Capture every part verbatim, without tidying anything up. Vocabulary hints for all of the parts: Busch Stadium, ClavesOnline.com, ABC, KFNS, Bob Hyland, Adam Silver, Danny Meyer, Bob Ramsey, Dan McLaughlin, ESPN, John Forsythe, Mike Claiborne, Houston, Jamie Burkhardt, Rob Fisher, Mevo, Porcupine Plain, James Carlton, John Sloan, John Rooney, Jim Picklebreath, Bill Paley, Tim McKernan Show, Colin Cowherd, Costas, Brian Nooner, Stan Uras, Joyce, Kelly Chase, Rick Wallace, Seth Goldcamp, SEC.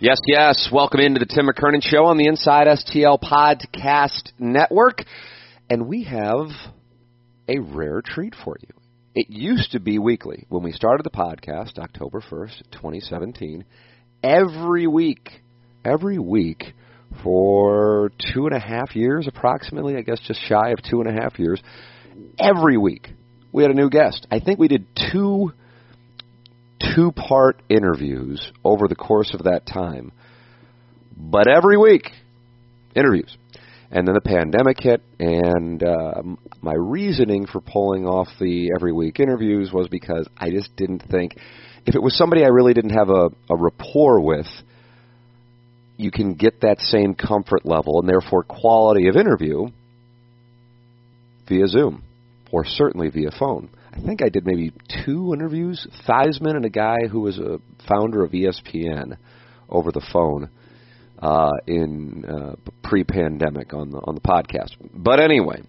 Yes, yes. Welcome into the Tim McKernan Show on the Inside S T L Podcast Network. And we have a rare treat for you. It used to be weekly. When we started the podcast, October first, twenty seventeen, every week, every week for two and a half years approximately, I guess just shy of two and a half years, every week we had a new guest. I think we did two two-part interviews over the course of that time. But every week, interviews. And then the pandemic hit, and uh, my reasoning for pulling off the every week interviews was because I just didn't think, if it was somebody I really didn't have a, a rapport with, you can get that same comfort level and therefore quality of interview via Zoom or certainly via phone. I think I did maybe two interviews, Theismann and a guy who was a founder of E S P N, over the phone uh, in uh, pre-pandemic on the on the podcast. But anyway,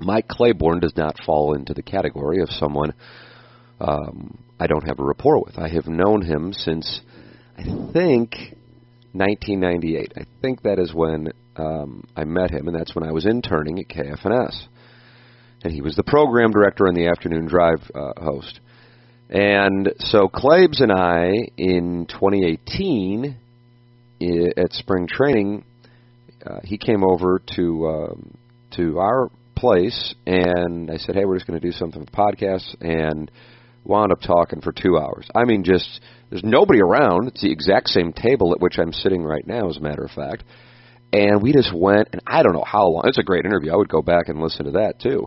Mike Claiborne does not fall into the category of someone um, I don't have a rapport with. I have known him since, I think, nineteen ninety-eight. I think that is when um, I met him, and that's when I was interning at K F N S. And he was the program director and the afternoon drive uh, host. And so Claibs and I, in twenty eighteen, I- at spring training, uh, he came over to um, to our place, and I said, hey, we're just going to do something with podcasts, and wound up talking for two hours. I mean, just, there's nobody around. It's the exact same table at which I'm sitting right now, as a matter of fact. And we just went, and I don't know how long. It's a great interview. I would go back and listen to that, too.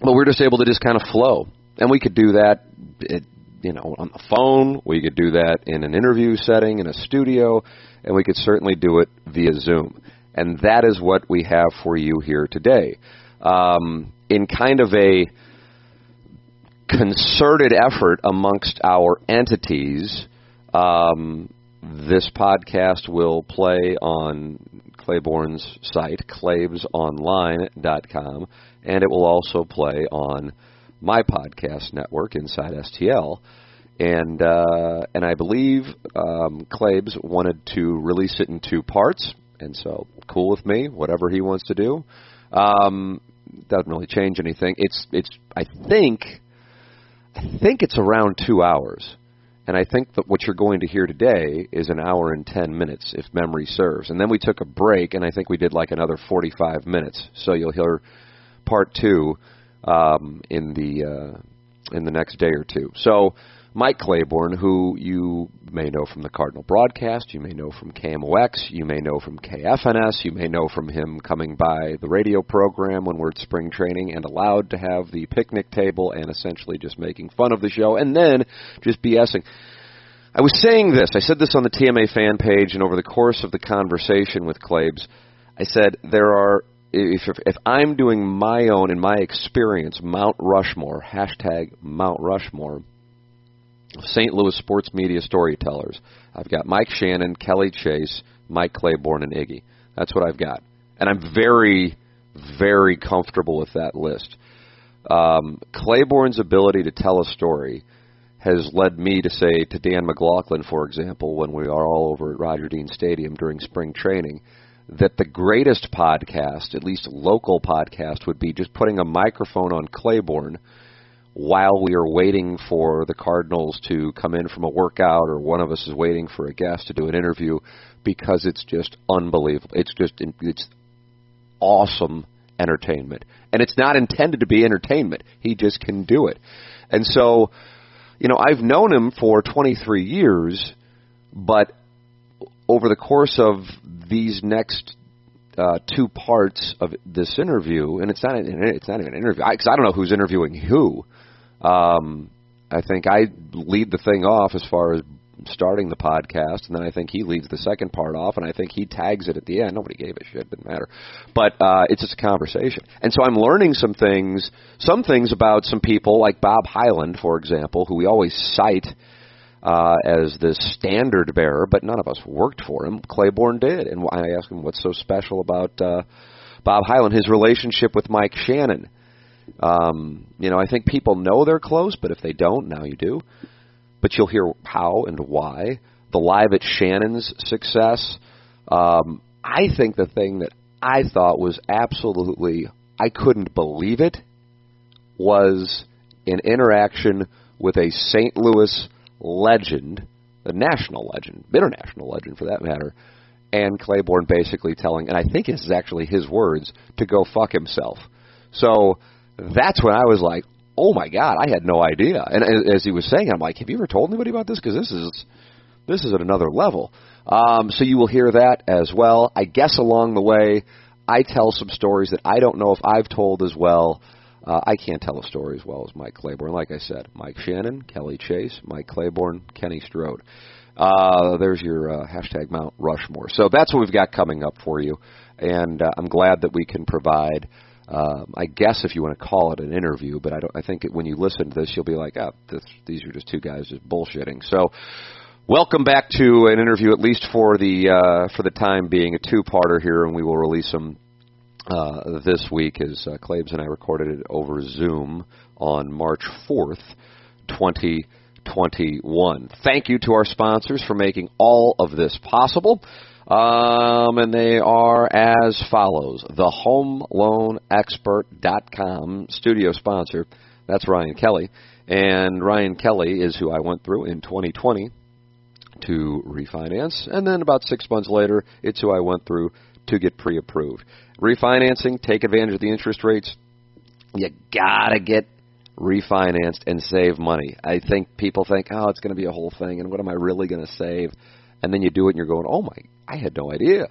But we were just able to just kind of flow. And we could do that, it, you know, on the phone. We could do that in an interview setting, in a studio. And we could certainly do it via Zoom. And that is what we have for you here today. Um, in kind of a concerted effort amongst our entities, um this podcast will play on Claiborne's site, Claves Online dot com, and it will also play on my podcast network, Inside S T L. And uh, and I believe um, Claves wanted to release it in two parts, and so cool with me, whatever he wants to do. Um, doesn't really change anything. It's it's I think I think it's around two hours. And I think that what you're going to hear today is an hour and ten minutes, if memory serves. And then we took a break, and I think we did like another forty-five minutes. So you'll hear part two um, in the uh, in the next day or two. So Mike Claiborne, who you may know from the Cardinal broadcast, you may know from K M O X, you may know from K F N S, you may know from him coming by the radio program when we're at spring training and allowed to have the picnic table and essentially just making fun of the show and then just BSing. I was saying this. I said this on the T M A fan page, and over the course of the conversation with Claibs, I said there are, if, if I'm doing my own, in my experience, Mount Rushmore, hashtag Mount Rushmore, Saint Louis sports media storytellers. I've got Mike Shannon, Kelly Chase, Mike Claiborne, and Iggy. That's what I've got. And I'm very, very comfortable with that list. Um, Claiborne's ability to tell a story has led me to say to Dan McLaughlin, for example, when we are all over at Roger Dean Stadium during spring training, that the greatest podcast, at least local podcast, would be just putting a microphone on Claiborne while we are waiting for the Cardinals to come in from a workout, or one of us is waiting for a guest to do an interview, because it's just unbelievable. It's just it's awesome entertainment. And it's not intended to be entertainment. He just can do it. And so, you know, I've known him for twenty-three years, but over the course of these next Uh, two parts of this interview, and it's not an, it's not even an interview, because I, I don't know who's interviewing who. Um, I think I lead the thing off as far as starting the podcast, and then I think he leads the second part off, and I think he tags it at the end. Nobody gave a shit, didn't matter. But uh, it's just a conversation. And so I'm learning some things, some things about some people, like Bob Hyland, for example, who we always cite uh, as the standard bearer, but none of us worked for him. Claiborne did. And I asked him what's so special about uh, Bob Hyland, his relationship with Mike Shannon. Um, you know, I think people know they're close, but if they don't, now you do. But you'll hear how and why. The Live at Shannon's success. Um, I think the thing that I thought was absolutely, I couldn't believe it, was an interaction with a Saint Louis legend, a national legend, international legend for that matter, and Claiborne basically telling, and I think this is actually his words, to go fuck himself. So that's when I was like, oh, my God, I had no idea. And as he was saying, I'm like, have you ever told anybody about this? Because this is this is at another level. Um, so you will hear that as well. I guess along the way, I tell some stories that I don't know if I've told as well. Uh, I can't tell a story as well as Mike Claiborne. Like I said, Mike Shannon, Kelly Chase, Mike Claiborne, Kenny Strode. Uh, there's your uh, hashtag Mount Rushmore. So that's what we've got coming up for you. And uh, I'm glad that we can provide... Um, I guess if you want to call it an interview, but I don't. I think when you listen to this, you'll be like, "Oh, this, these are just two guys just bullshitting." So, welcome back to an interview, at least for the uh, for the time being, a two-parter here, and we will release them uh, this week. As uh, Claves and I recorded it over Zoom on March fourth, twenty twenty-one. Thank you to our sponsors for making all of this possible. Um, and they are as follows. the home loan expert dot com studio sponsor. That's Ryan Kelly. And Ryan Kelly is who I went through in twenty twenty to refinance. And then about six months later, it's who I went through to get pre-approved. Refinancing, take advantage of the interest rates. You gotta get refinanced and save money. I think people think, oh, it's going to be a whole thing. And what am I really going to save? And then you do it and you're going, oh, my, I had no idea.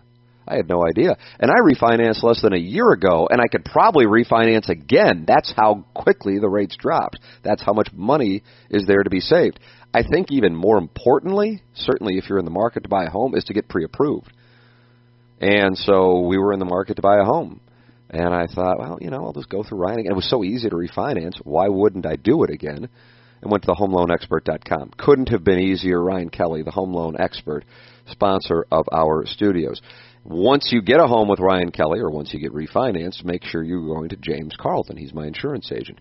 I had no idea. And I refinanced less than a year ago, and I could probably refinance again. That's how quickly the rates dropped. That's how much money is there to be saved. I think even more importantly, certainly if you're in the market to buy a home, is to get pre-approved. And so we were in the market to buy a home. And I thought, well, you know, I'll just go through Ryan again. It was so easy to refinance. Why wouldn't I do it again? And went to the home loan expert dot com. Couldn't have been easier. Ryan Kelly, the home loan expert, sponsor of our studios. Once you get a home with Ryan Kelly or once you get refinanced, make sure you're going to James Carlton. He's my insurance agent.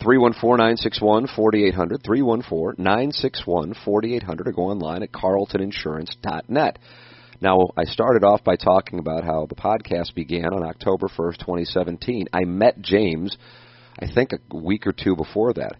three one four, nine six one, four eight zero zero, three one four, nine six one, four eight zero zero, or go online at carlton insurance dot net. Now, I started off by talking about how the podcast began on October first, twenty seventeen. I met James, I think, a week or two before that.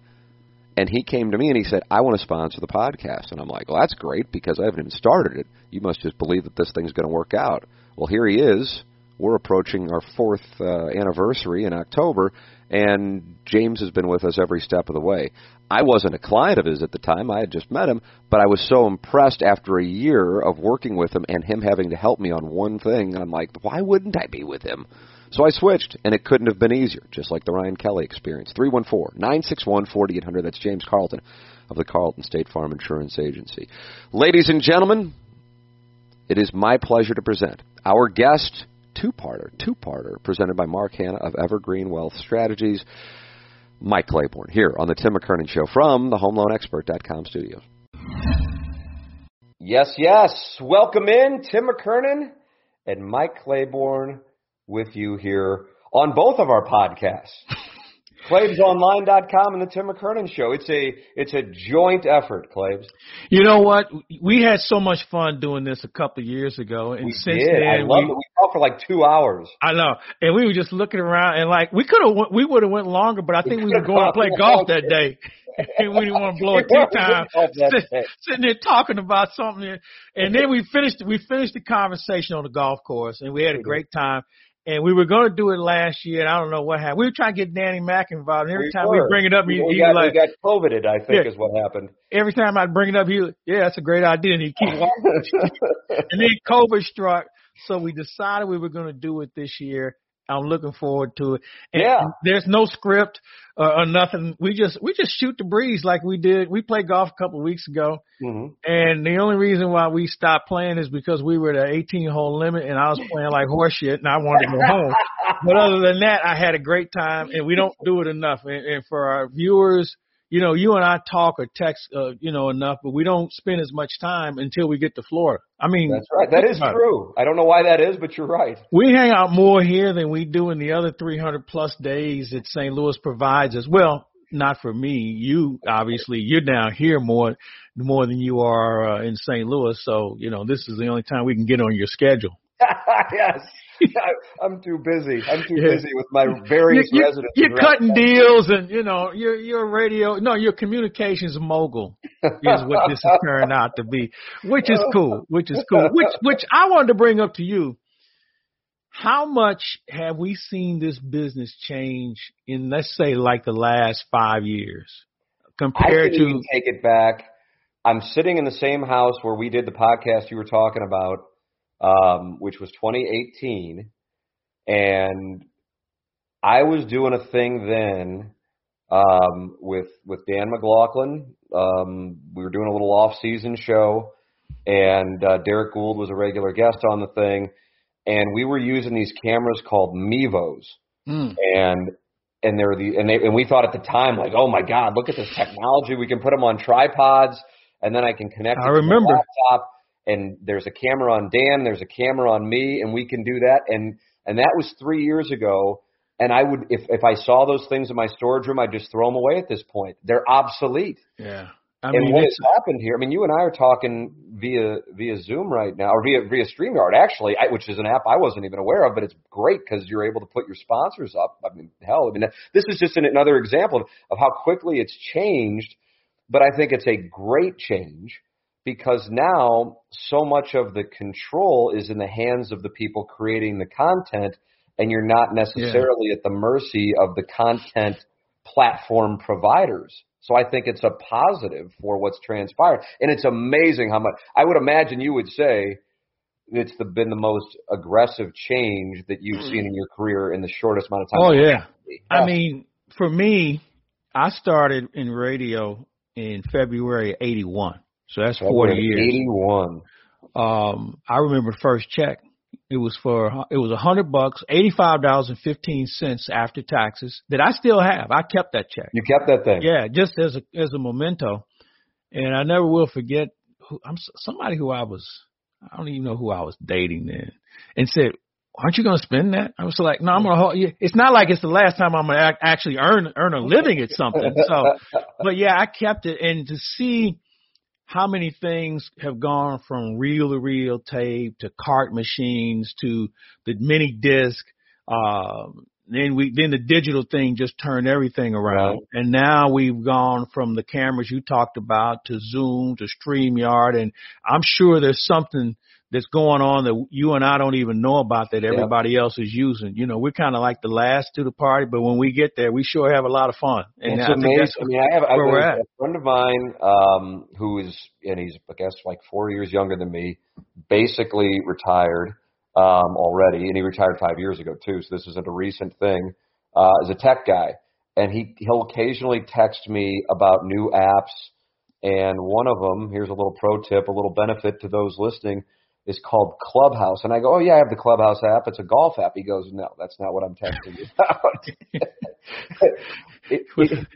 And he came to me and he said, I want to sponsor the podcast. And I'm like, well, that's great because I haven't even started it. You must just believe that this thing's going to work out. Well, here he is. We're approaching our fourth uh, anniversary in October, and James has been with us every step of the way. I wasn't a client of his at the time. I had just met him, but I was so impressed after a year of working with him and him having to help me on one thing. And I'm like, why wouldn't I be with him? So I switched, and it couldn't have been easier, just like the Ryan Kelly experience. three one four, nine six one, four eight zero zero. That's James Carlton of the Carlton State Farm Insurance Agency. Ladies and gentlemen, it is my pleasure to present our guest, two-parter, two-parter, presented by Mark Hanna of Evergreen Wealth Strategies, Mike Claiborne, here on the Tim McKernan Show from the home loan expert dot com studios. Yes, yes. Welcome in, Tim McKernan and Mike Claiborne, with you here on both of our podcasts, Claves Online dot com and the Tim McKernan Show. It's a it's a joint effort, Claves. You know what? We had so much fun doing this a couple of years ago, and we since did. then I love we, it. We talked for like two hours. I know, and we were just looking around, and like we could have we would have went longer, but I think we, we were going to play golf that day. And we didn't want to blow it two times, sitting there talking about something. And then we finished we finished the conversation on the golf course, and we had a great time. And we were going to do it last year, and I don't know what happened. We were trying to get Danny Mac involved, and every we time were. we bring it up, he, well, he got, was like... We got COVIDed, I think, yeah. is what happened. Every time I'd bring it up, he was, yeah, that's a great idea, and he'd keep walking. And then COVID struck, so we decided we were going to do it this year, I'm looking forward to it. And yeah. There's no script uh, or nothing. We just we just shoot the breeze like we did. We played golf a couple of weeks ago, mm-hmm. and the only reason why we stopped playing is because we were at an eighteen-hole limit, and I was playing like horseshit, and I wanted to go home. But other than that, I had a great time, and we don't do it enough. And, and for our viewers, you know, you and I talk or text, uh, you know, enough, but we don't spend as much time until we get to Florida. I mean, that's right. That is true. I don't know why that is, but you're right. We hang out more here than we do in the other three hundred plus days that Saint Louis provides us. Well, not for me. You obviously you're down here more, more than you are uh, in Saint Louis. So, you know, this is the only time we can get on your schedule. Yes. I'm too busy. I'm too yeah. busy with my various you, you, residences. You're cutting deals and, you know, you're, you're radio. No, you're communications mogul is what this has turned out to be, which is cool, which is cool, which which I wanted to bring up to you. How much have we seen this business change in, let's say, like the last five years compared I to – take it back. I'm sitting in the same house where we did the podcast you were talking about. Um, which was twenty eighteen, and I was doing a thing then um, with with Dan McLaughlin. Um, we were doing a little off-season show, and uh, Derek Gould was a regular guest on the thing, and we were using these cameras called Mevos, mm. and and they're the and they and we thought at the time, like, oh my God, look at this technology. We can put them on tripods, and then I can connect. I it remember. To my laptop. And there's a camera on Dan, there's a camera on me, and we can do that. And and that was three years ago. And I would, if if I saw those things in my storage room, I'd just throw them away at this point. They're obsolete. Yeah. I mean, and what has happened here? I mean, you and I are talking via via Zoom right now, or via via StreamYard actually, I, which is an app I wasn't even aware of, but it's great because you're able to put your sponsors up. I mean, hell, I mean, this is just another example of how quickly it's changed. But I think it's a great change. Because now so much of the control is in the hands of the people creating the content, and you're not necessarily yeah. at the mercy of the content platform providers. So I think it's a positive for what's transpired. And it's amazing how much – I would imagine you would say it's the, been the most aggressive change that you've seen in your career in the shortest amount of time. Oh, yeah. I mean, for me, I started in radio in February of eighty-one. So that's forty years. eighty-one. Um, I remember the first check. It was for it was a hundred bucks, eighty-five dollars and fifteen cents after taxes that I still have. I kept that check. You kept that thing. Yeah, just as a as a memento. And I never will forget who, I'm somebody who I was. I don't even know who I was dating then, and said, "Aren't you going to spend that?" I was like, "No, I'm going to hold you." It's not like it's the last time I'm going to actually earn earn a living at something. So, but yeah, I kept it, and to see how many things have gone from reel-to-reel tape to cart machines to the mini disc. Um, then we then the digital thing just turned everything around. Right. And now we've gone from the cameras you talked about to Zoom to StreamYard. And I'm sure there's something that's going on that you and I don't even know about that everybody yep. else is using. You know, we're kind of like the last to the party, but when we get there, we sure have a lot of fun. And it's I amazing. Think that's I mean, I have I a friend of mine um, who is, and he's, I guess, like four years younger than me, basically retired um, already, and he retired five years ago too, so this isn't a recent thing, uh, is a tech guy. And he, he'll occasionally text me about new apps, and one of them, here's a little pro tip, a little benefit to those listening, is called Clubhouse. And I go, oh, yeah, I have the Clubhouse app. It's a golf app. He goes, no, that's not what I'm texting you about. it, it,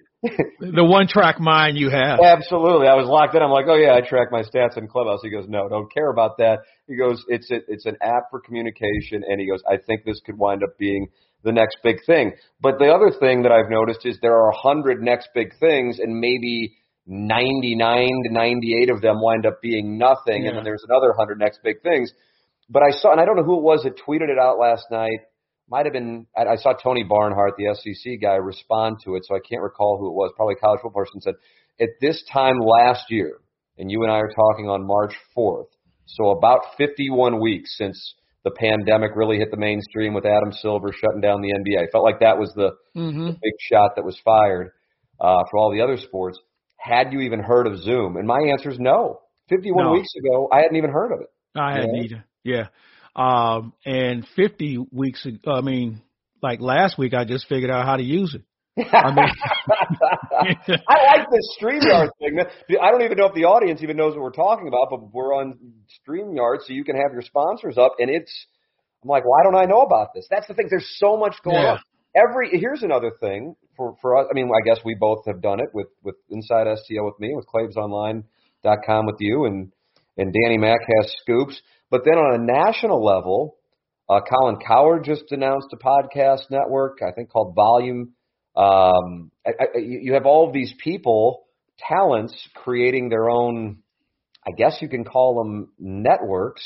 the one-track mind you have. Absolutely. I was locked in. I'm like, oh, yeah, I track my stats in Clubhouse. He goes, no, don't care about that. He goes, it's a, it's an app for communication. And he goes, I think this could wind up being the next big thing. But the other thing that I've noticed is there are a hundred next big things, and maybe ninety-nine to ninety-eight of them wind up being nothing, yeah. and then there's another one hundred next big things. But I saw, and I don't know who it was that tweeted it out last night. Might have been, I saw Tony Barnhart, the S E C guy, respond to it, so I can't recall who it was. Probably a college football person said, at this time last year, and you and I are talking on March fourth, so about fifty-one weeks since the pandemic really hit the mainstream with Adam Silver shutting down the N B A. I felt like that was the, mm-hmm. the big shot that was fired uh, for all the other sports. Had you even heard of Zoom? And my answer is no. fifty-one no. weeks ago, I hadn't even heard of it. I hadn't know? either, yeah. Um, and fifty weeks ago, I mean, like last week, I just figured out how to use it. I, mean, I like this StreamYard thing. I don't even know if the audience even knows what we're talking about, but we're on StreamYard, so you can have your sponsors up. And it's, I'm like, why don't I know about this? That's the thing. There's so much going yeah. on. Every here's another thing for, for us. I mean, I guess we both have done it with, with Inside S T L with me, with Claves Online dot com with you, and and Danny Mac has scoops. But then on a national level, uh, Colin Cowherd just announced a podcast network, I think called Volume. Um, I, I, you have all these people, talents, creating their own, I guess you can call them networks.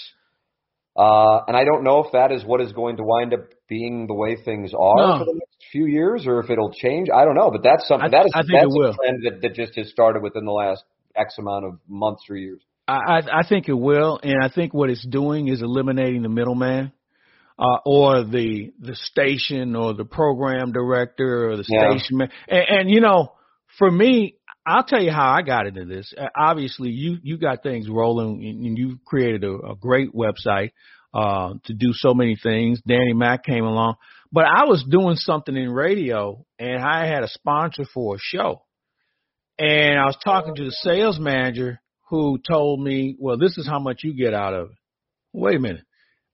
Uh, and I don't know if that is what is going to wind up being the way things are no. for the next few years, or if it'll change. I don't know, but that's something I, that is I think that's it will. a trend that, that just has started within the last X amount of months or years. I, I, I think it will, and I think what it's doing is eliminating the middleman. Uh, or the the station or the program director or the yeah. station. Man. And, and, you know, for me, I'll tell you how I got into this. Uh, obviously, you, you got things rolling, and you created a, a great website uh, to do so many things. Danny Mac came along. But I was doing something in radio, and I had a sponsor for a show. And I was talking to the sales manager who told me, well, this is how much you get out of it. Wait a minute.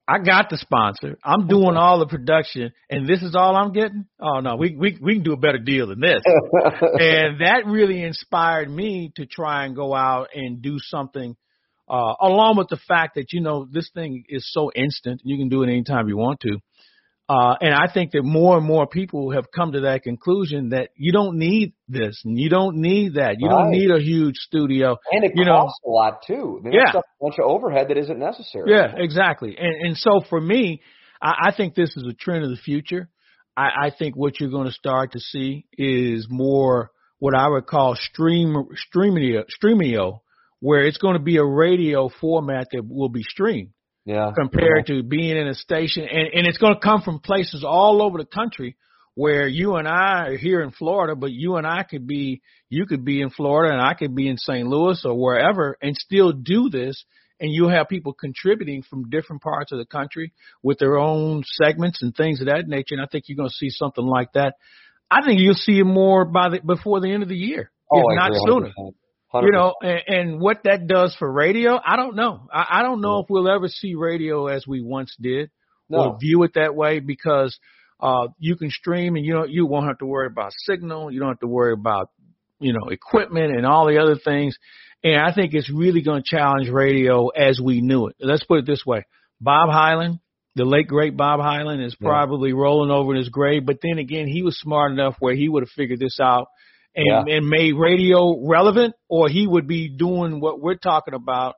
I got the sponsor. I'm doing all the production, and this is all I'm getting? Oh, no, we we, we can do a better deal than this. And that really inspired me to try and go out and do something, uh, along with the fact that, you know, this thing is so instant. You can do it anytime you want to. Uh, and I think that more and more people have come to that conclusion that you don't need this and you don't need that. You right. don't need a huge studio. And it you costs know. a lot, too. I mean, yeah. There's a bunch of overhead that isn't necessary. Yeah, exactly. And, and so for me, I, I think this is a trend of the future. I, I think what you're going to start to see is more what I would call stream, streamio, streamio, where it's going to be a radio format that will be streamed. Yeah, compared yeah. to being in a station. And, and it's going to come from places all over the country where you and I are here in Florida, but you and I could be, you could be in Florida and I could be in Saint Louis or wherever and still do this. And you'll have people contributing from different parts of the country with their own segments and things of that nature. And I think you're going to see something like that. I think you'll see it more by the, before the end of the year, oh, if not sooner. one hundred percent. You know, and, and what that does for radio, I don't know. I, I don't know yeah. if we'll ever see radio as we once did no. or view it that way, because uh, you can stream and you don't, you won't have to worry about signal. You don't have to worry about, you know, equipment and all the other things. And I think it's really going to challenge radio as we knew it. Let's put it this way. Bob Hyland, the late, great Bob Hyland, is probably yeah. rolling over in his grave. But then again, he was smart enough where he would have figured this out. And, yeah. and made radio relevant, or he would be doing what we're talking about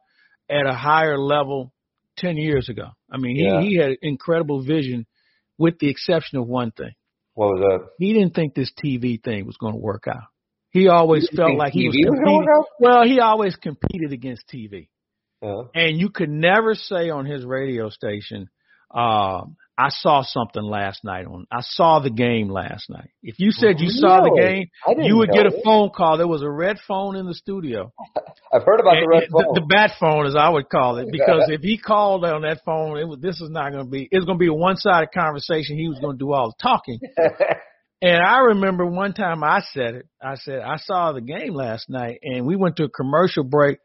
at a higher level ten years ago. I mean, he, yeah. he had incredible vision, with the exception of one thing. What was that? He didn't think this T V thing was going to work out. He always felt like he was competing. Well, he always competed against T V. Yeah. And you could never say on his radio station, uh, I saw something last night on. I saw the game last night. If you said you no, saw the game, you would get a it. phone call. There was a red phone in the studio. I've heard about and, the red phone. The, the bat phone, as I would call it, because if he called on that phone, it was, this is not going to be – it's going to be a one-sided conversation. He was going to do all the talking. And I remember one time I said it. I said, I saw the game last night, and we went to a commercial break.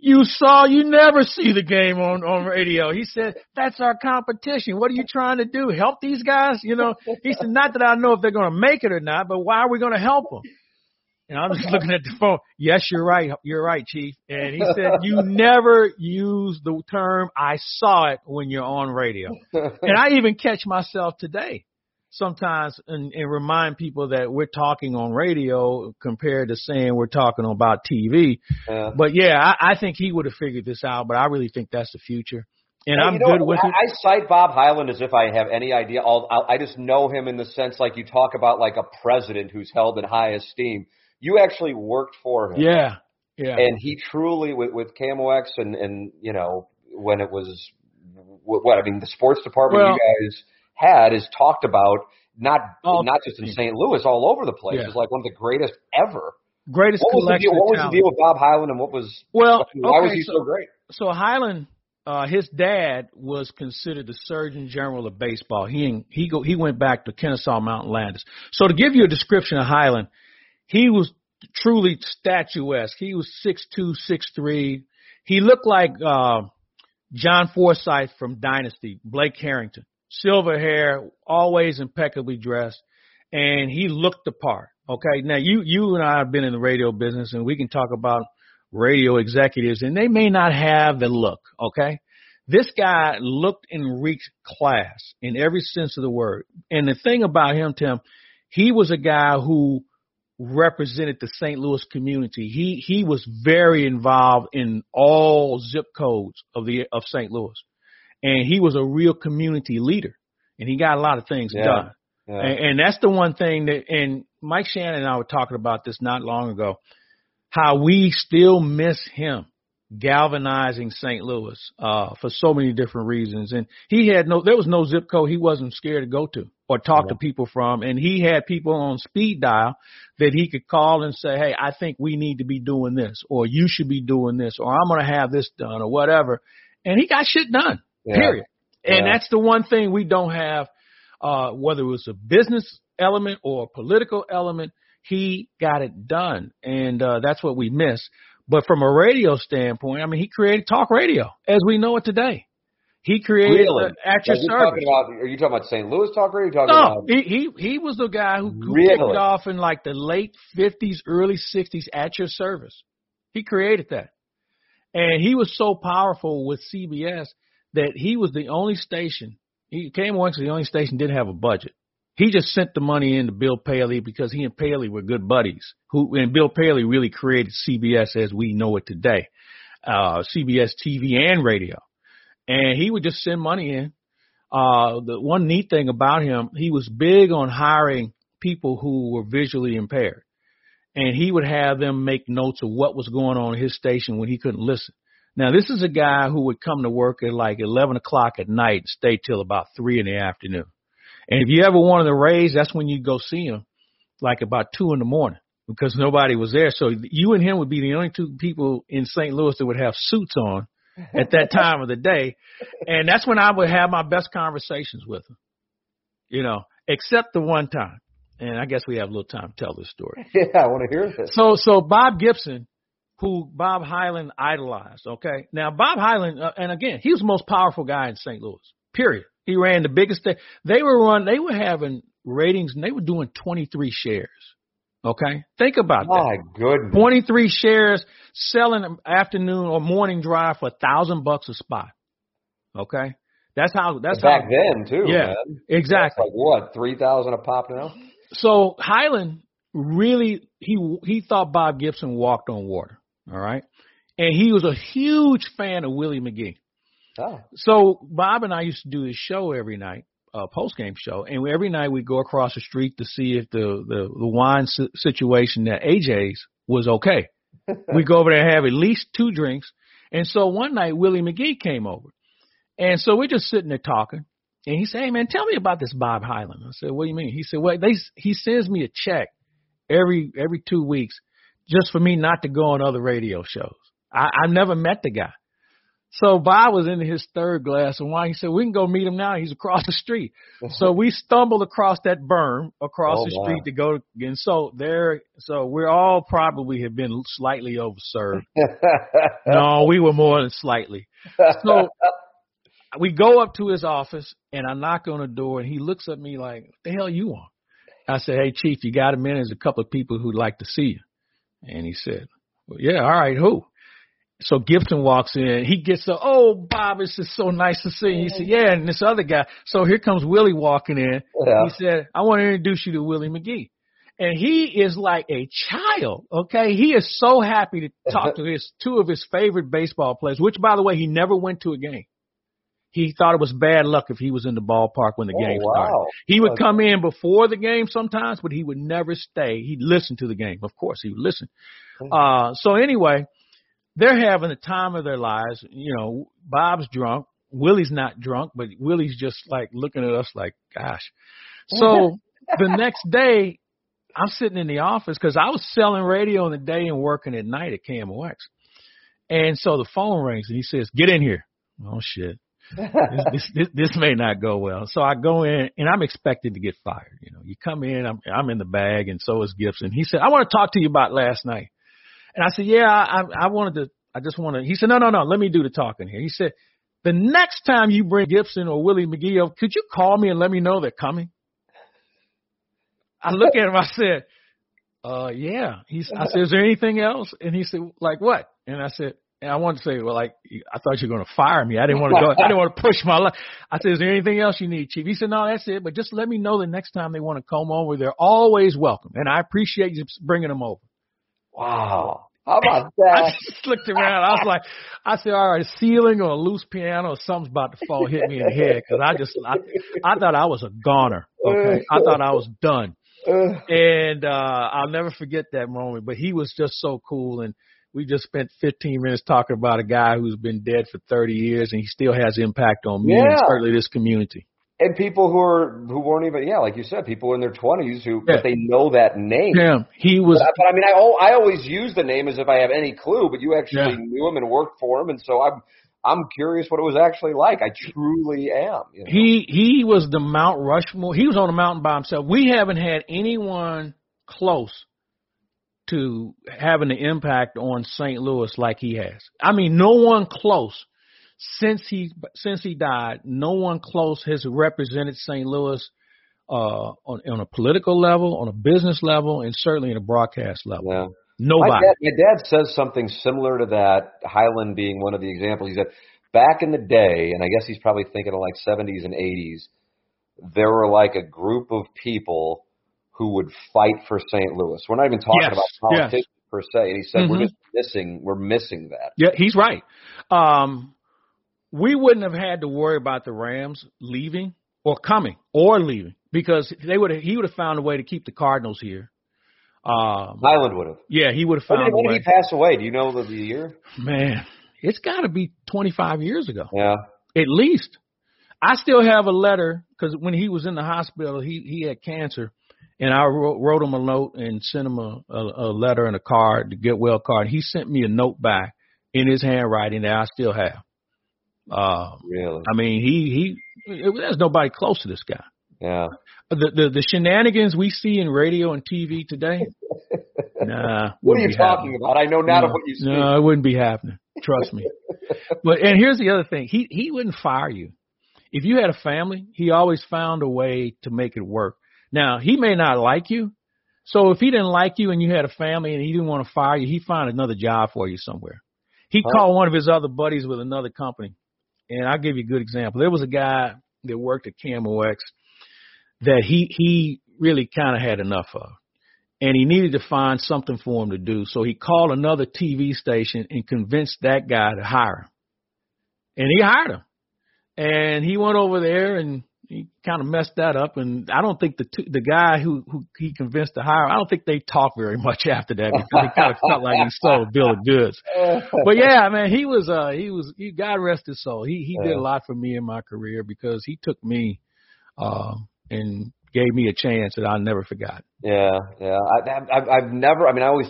You saw, you never see the game on, on radio. He said, that's our competition. What are you trying to do? Help these guys? You know, he said, not that I know if they're going to make it or not, but why are we going to help them? And I'm just looking at the phone. Yes, you're right. You're right, Chief. And he said, you never use the term, I saw it, when you're on radio. And I even catch myself today sometimes and, and remind people that we're talking on radio compared to saying we're talking about T V. Yeah. But, yeah, I, I think he would have figured this out, but I really think that's the future. And yeah, I'm you know, good with I, it. I cite Bob Hyland as if I have any idea. I'll, I'll, I just know him in the sense like you talk about like a president who's held in high esteem. You actually worked for him. Yeah, yeah. And he truly, with, with K M O X and, and, you know, when it was, what, I mean, the sports department, well, you guys – had is talked about not oh, not just in Saint Louis, all over the place. Yeah. It's like one of the greatest ever. Greatest what collection. Was the deal, what was the deal with Bob Hyland and what was? Well, why okay, was he so, so great? So Hyland Uh, his dad was considered the Surgeon General of baseball. He he go, he went back to Kennesaw Mountain Landers. So to give you a description of Hyland, he was truly statuesque. He was six two, six three. He looked like uh, John Forsythe from Dynasty, Blake Harrington. Silver hair, always impeccably dressed, and he looked the part. Okay, now you you and I have been in the radio business, and we can talk about radio executives, and they may not have the look, okay? This guy looked and reeked class in every sense of the word. And the thing about him, Tim, he was a guy who represented the Saint Louis community. He he was very involved in all zip codes of the of Saint Louis. And he was a real community leader, and he got a lot of things yeah. done. Yeah. And, and that's the one thing that – and Mike Shannon and I were talking about this not long ago, how we still miss him galvanizing Saint Louis uh, for so many different reasons. And he had no, there was no zip code he wasn't scared to go to or talk yeah. to people from. And he had people on speed dial that he could call and say, hey, I think we need to be doing this, or you should be doing this, or I'm going to have this done, or whatever. And he got shit done, yeah. period. And yeah. that's the one thing we don't have, uh, whether it was a business element or a political element. He got it done, and uh, that's what we miss. But from a radio standpoint, I mean, he created talk radio as we know it today. He created really? uh, at your service. Talking about, are you talking about Saint Louis talk radio? Or are you talking no, about... he, he he was the guy who really? kicked off in like the late fifties, early sixties at your service. He created that, and he was so powerful with C B S that he was the only station. He came once the only station didn't have a budget. He just sent the money in to Bill Paley because he and Paley were good buddies. Who and Bill Paley really created C B S as we know it today, uh, C B S T V and radio. And he would just send money in. Uh, the one neat thing about him, he was big on hiring people who were visually impaired. And he would have them make notes of what was going on in his station when he couldn't listen. Now, this is a guy who would come to work at like eleven o'clock at night and stay till about three in the afternoon. And if you ever wanted to raise, that's when you'd go see him, like about two in the morning, because nobody was there. So you and him would be the only two people in Saint Louis that would have suits on at that time of the day. And that's when I would have my best conversations with him, you know, except the one time. And I guess we have a little time to tell this story. Yeah, I want to hear this. So, so Bob Gibson, who Bob Hyland idolized, okay? Now, Bob Hyland, uh, and again, he was the most powerful guy in Saint Louis, period. He ran the biggest thing. They were run. They were having ratings, and they were doing twenty-three shares. Okay, think about My that. My goodness, twenty-three shares, selling an afternoon or morning drive for a thousand bucks a spot. Okay, that's how. That's back how, then too. Yeah, man. Exactly. That's like what, three thousand a pop now? So Hyland really he he thought Bob Gibson walked on water. All right, and he was a huge fan of Willie McGee. Oh. So Bob and I used to do this show every night, a post-game show, and every night we'd go across the street to see if the, the, the wine situation at A J's was okay. We'd go over there and have at least two drinks. And so one night, Willie McGee came over. And so we're just sitting there talking. And he said, hey, man, tell me about this Bob Hyland. I said, what do you mean? He said, well, they, he sends me a check every every two weeks just for me not to go on other radio shows. I, I never met the guy. So Bob was into his third glass of wine. He said, we can go meet him now. He's across the street. So we stumbled across that berm across oh, the street wow. to go. And so there, so we're all probably have been slightly overserved. No, we were more than slightly. So we go up to his office and I knock on the door and he looks at me like, what the hell you on? I said, hey, Chief, you got a minute? There's a couple of people who'd like to see you. And he said, well, yeah, all right, who? So Gibson walks in. He gets up, oh, Bob, it's just so nice to see you. He said, yeah, and this other guy. So here comes Willie walking in. Yeah. He said, I want to introduce you to Willie McGee. And he is like a child, okay? He is so happy to talk to his two of his favorite baseball players, which, by the way, he never went to a game. He thought it was bad luck if he was in the ballpark when the oh, game started. Wow. He would come in before the game sometimes, but he would never stay. He'd listen to the game. Of course, he would listen. Uh, so anyway – they're having the time of their lives. You know, Bob's drunk. Willie's not drunk, but Willie's just like looking at us like, gosh. So the next day, I'm sitting in the office because I was selling radio in the day and working at night at K M O X. And so the phone rings and he says, get in here. oh, shit, this, this, this, this may not go well. So I go in, and I'm expected to get fired. You know, you come in, I'm, I'm in the bag, and so is Gibson. He said, I want to talk to you about last night. And I said, yeah, I, I wanted to, I just want to. He said, no, no, no, let me do the talking here. He said, the next time you bring Gibson or Willie McGee up, could you call me and let me know they're coming? I look at him, I said, uh, yeah. He, I said, is there anything else? And he said, like what? And I said, and I wanted to say, well, like, I thought you were going to fire me. I didn't want to go. I didn't want to push my luck. I said, is there anything else you need, Chief? He said, no, that's it. But just let me know the next time they want to come over. They're always welcome. And I appreciate you bringing them over. Wow. How about that? I just looked around. I was like, I said, all right, a ceiling or a loose piano or something's about to fall, hit me in the head. Cause I just, I, I thought I was a goner. Okay. I thought I was done. And, uh, I'll never forget that moment, but he was just so cool. And we just spent fifteen minutes talking about a guy who's been dead for thirty years and he still has impact on me, yeah, and certainly this community. And people who are, who weren't even, yeah, like you said, people in their twenties who, yeah, but they know that name. Yeah, he was. But, but I mean, I, I always use the name as if I have any clue, but you actually, yeah, knew him and worked for him. And so I'm, I'm curious what it was actually like. I truly am. You know? He, he was the Mount Rushmore. He was on the mountain by himself. We haven't had anyone close to having an impact on Saint Louis like he has. I mean, no one close. Since he since he died, no one close has represented Saint Louis uh, on, on a political level, on a business level, and certainly in a broadcast level. Yeah. Nobody. My dad, my dad says something similar to that, Hyland being one of the examples. He said, back in the day, and I guess he's probably thinking of like seventies and eighties, there were like a group of people who would fight for Saint Louis. We're not even talking, yes, about politicians, yes, per se. And he said, mm-hmm, we're just missing, we're missing that. Yeah, he's right. Um We wouldn't have had to worry about the Rams leaving or coming or leaving because they would have, he would have found a way to keep the Cardinals here. Um, Hyland would have. Yeah, he would have found a way. When did he pass away? Do you know the, the year? Man, it's got to be twenty-five years ago. Yeah. At least. I still have a letter because when he was in the hospital, he, he had cancer, and I wrote, wrote him a note and sent him a, a, a letter and a card, the get well card. He sent me a note back in his handwriting that I still have. Uh, really? I mean, he, he, it, there's nobody close to this guy. Yeah. The, the, the shenanigans we see in radio and T V today. Nah. What are you talking happening. about? I know not no, of what you see. No, it wouldn't be happening. Trust me. But, and here's the other thing. He, he wouldn't fire you. If you had a family, he always found a way to make it work. Now, he may not like you. So if he didn't like you and you had a family and he didn't want to fire you, he'd find another job for you somewhere. He huh? called one of his other buddies with another company. And I'll give you a good example. There was a guy that worked at K M O X that he he really kind of had enough of. And he needed to find something for him to do. So he called another T V station and convinced that guy to hire him. And he hired him. And he went over there and he kind of messed that up. And I don't think the two, the guy who, who he convinced to hire, I don't think they talked very much after that because he kind of felt like he sold a bill of goods. But yeah, man, he was, uh, he was, he, God rest his soul. He, he did a lot for me in my career because he took me, um, uh, and gave me a chance that I never forgot. Yeah. Yeah. I, I've, I've never, I mean, I always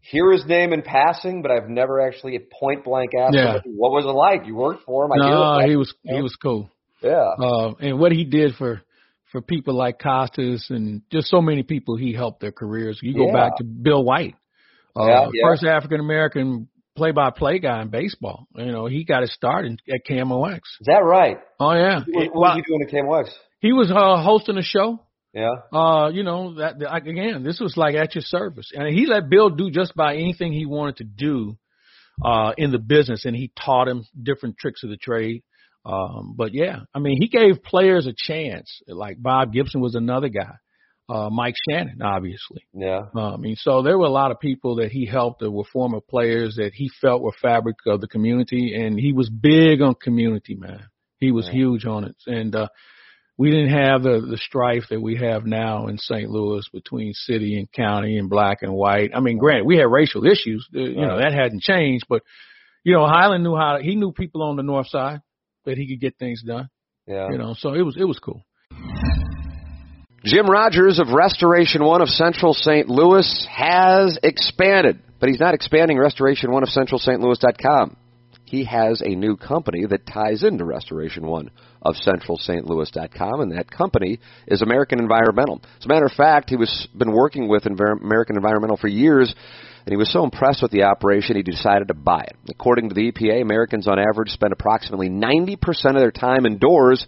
hear his name in passing, but I've never actually point blank asked yeah. him, what was it like? You worked for him? I no, he was, he was cool. Yeah. Uh, and what he did for, for people like Costas and just so many people, he helped their careers. You go yeah. back to Bill White, uh, yeah, yeah. first African-American play-by-play guy in baseball. You know, he got his start in, at K M O X. Is that right? Oh, yeah. What, what well, was he doing at K M O X? He was uh, hosting a show. Yeah. Uh, you know, that again, this was like at your service. And he let Bill do just about anything he wanted to do uh, in the business, and he taught him different tricks of the trade. Um, but yeah, I mean, he gave players a chance. Like Bob Gibson was another guy, uh, Mike Shannon, obviously. Yeah. Uh, I mean, so there were a lot of people that he helped that were former players that he felt were fabric of the community. And he was big on community, man. He was yeah. huge on it. And, uh, we didn't have the, the strife that we have now in Saint Louis between city and county and black and white. I mean, granted, we had racial issues, you know, that hadn't changed, but you know, Hyland knew how to, he knew people on the north side. That he could get things done, yeah. you know, so it was it was cool. Jim Rogers of Restoration One of Central Saint Louis has expanded, but he's not expanding Restoration One of Central Saint Louis dot com. he has a new company that ties into Restoration One of Central Saint Louis dot com, and that company is American Environmental. As a matter of fact, he was been working with Inver- American Environmental for years, and he was so impressed with the operation, he decided to buy it. According to the E P A, Americans on average spend approximately ninety percent of their time indoors,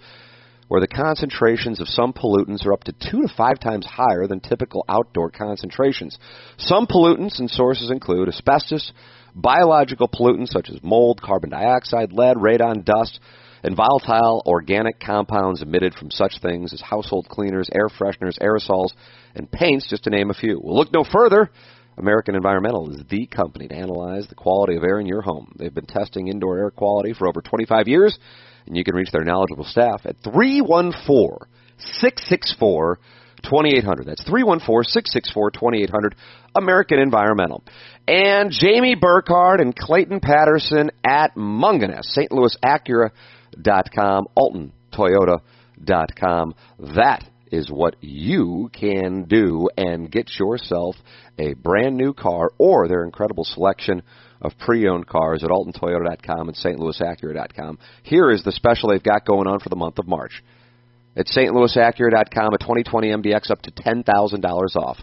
where the concentrations of some pollutants are up to two to five times higher than typical outdoor concentrations. Some pollutants and sources include asbestos, biological pollutants such as mold, carbon dioxide, lead, radon, dust, and volatile organic compounds emitted from such things as household cleaners, air fresheners, aerosols, and paints, just to name a few. We'll look no further. American Environmental is the company to analyze the quality of air in your home. They've been testing indoor air quality for over twenty-five years, and you can reach their knowledgeable staff at three one four, six six four, two eight zero zero. That's three one four, six six four, two eight zero zero, American Environmental. And Jamie Burkhardt and Clayton Patterson at Munganess, Saint Louis Acura dot com, Alton Toyota dot com. That is what you can do and get yourself a brand new car or their incredible selection of pre-owned cars at Alton Toyota dot com and Saint Louis Acura dot com. Here is the special they've got going on for the month of March. At Saint Louis Acura dot com, a twenty twenty M D X up to ten thousand dollars off.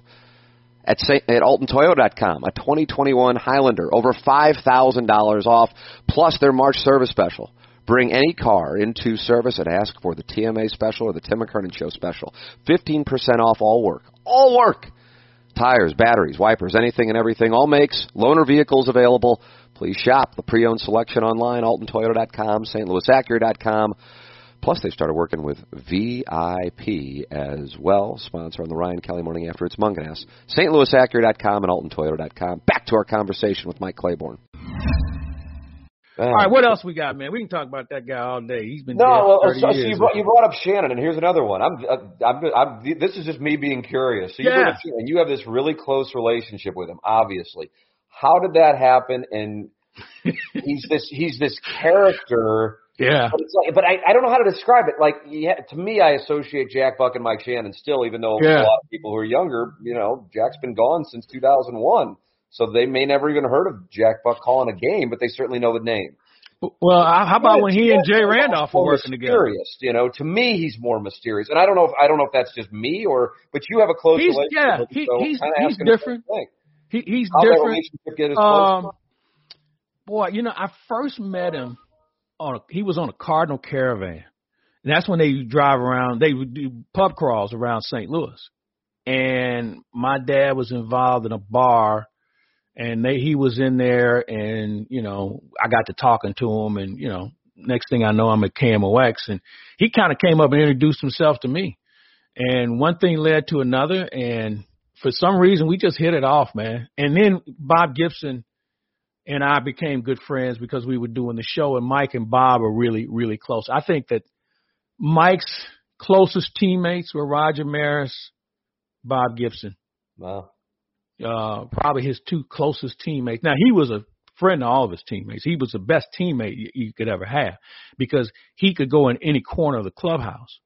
At, at Alton Toyota dot com, a twenty twenty-one Highlander, over five thousand dollars off, plus their March service special. Bring any car into service and ask for the T M A special or the Tim McKernan Show special. fifteen percent off all work. All work! Tires, batteries, wipers, anything and everything. All makes, loaner vehicles available. Please shop the pre-owned selection online, Alton Toyota dot com, Saint Louis Acura dot com. Plus, they started working with V I P as well. Sponsor on the Ryan Kelly Morning After. It's Munganess. Saint Louis Acura dot com and Alton Toyota dot com. Back to our conversation with Mike Claiborne. Uh, all right, what else we got, man? We can talk about that guy all day. He's been no, dead well, for thirty so, years. So you brought, you brought up Shannon, and here's another one. I'm, uh, I'm, I'm, this is just me being curious. So you yeah. Shannon, and you have this really close relationship with him, obviously. How did that happen? And he's this, he's this character. Yeah. But, it's like, but I, I don't know how to describe it. Like yeah, to me, I associate Jack Buck and Mike Shannon still, even though yeah. a lot of people who are younger, you know, Jack's been gone since two thousand one. So they may never even heard of Jack Buck calling a game, but they certainly know the name. Well, how about when he and Jay Randolph were working together? Mysterious, you know. To me, he's more mysterious, and I don't know if I don't know if that's just me or. But you have a close he's, relationship. Yeah, with him, so he, he's he's different. He, he's How different. That relationship get as close um, boy, you know, I first met him on a, he was on a Cardinal caravan, and that's when they drive around. They would do pub crawls around Saint Louis, and my dad was involved in a bar. And they, he was in there, and, you know, I got to talking to him, and, you know, next thing I know, I'm at K M O X, and he kind of came up and introduced himself to me. And one thing led to another, and for some reason, we just hit it off, man. And then Bob Gibson and I became good friends because we were doing the show, and Mike and Bob are really, really close. I think that Mike's closest teammates were Roger Maris, Bob Gibson. Wow. Uh, probably his two closest teammates. Now, he was a friend to all of his teammates. He was the best teammate you, you could ever have because he could go in any corner of the clubhouse.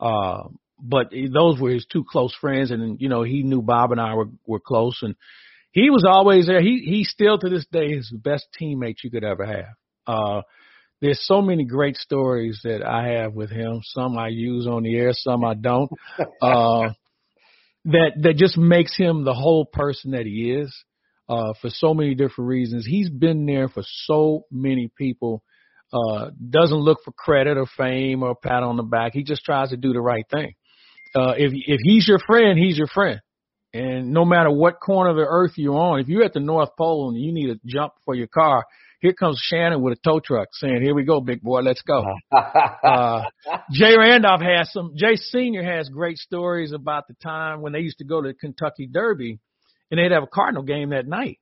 Uh, but those were his two close friends, and, you know, he knew Bob and I were, were close, and he was always there. He he still to this day is the best teammate you could ever have. Uh, there's so many great stories that I have with him. Some I use on the air, some I don't. Uh That that just makes him the whole person that he is uh, for so many different reasons. He's been there for so many people, uh, doesn't look for credit or fame or a pat on the back. He just tries to do the right thing. Uh, if if he's your friend, he's your friend. And no matter what corner of the earth you're on, if you're at the North Pole and you need a jump for your car, here comes Shannon with a tow truck saying, here we go, big boy, let's go. uh, Jay Randolph has some – Jay Senior has great stories about the time when they used to go to the Kentucky Derby, and they'd have a Cardinal game that night.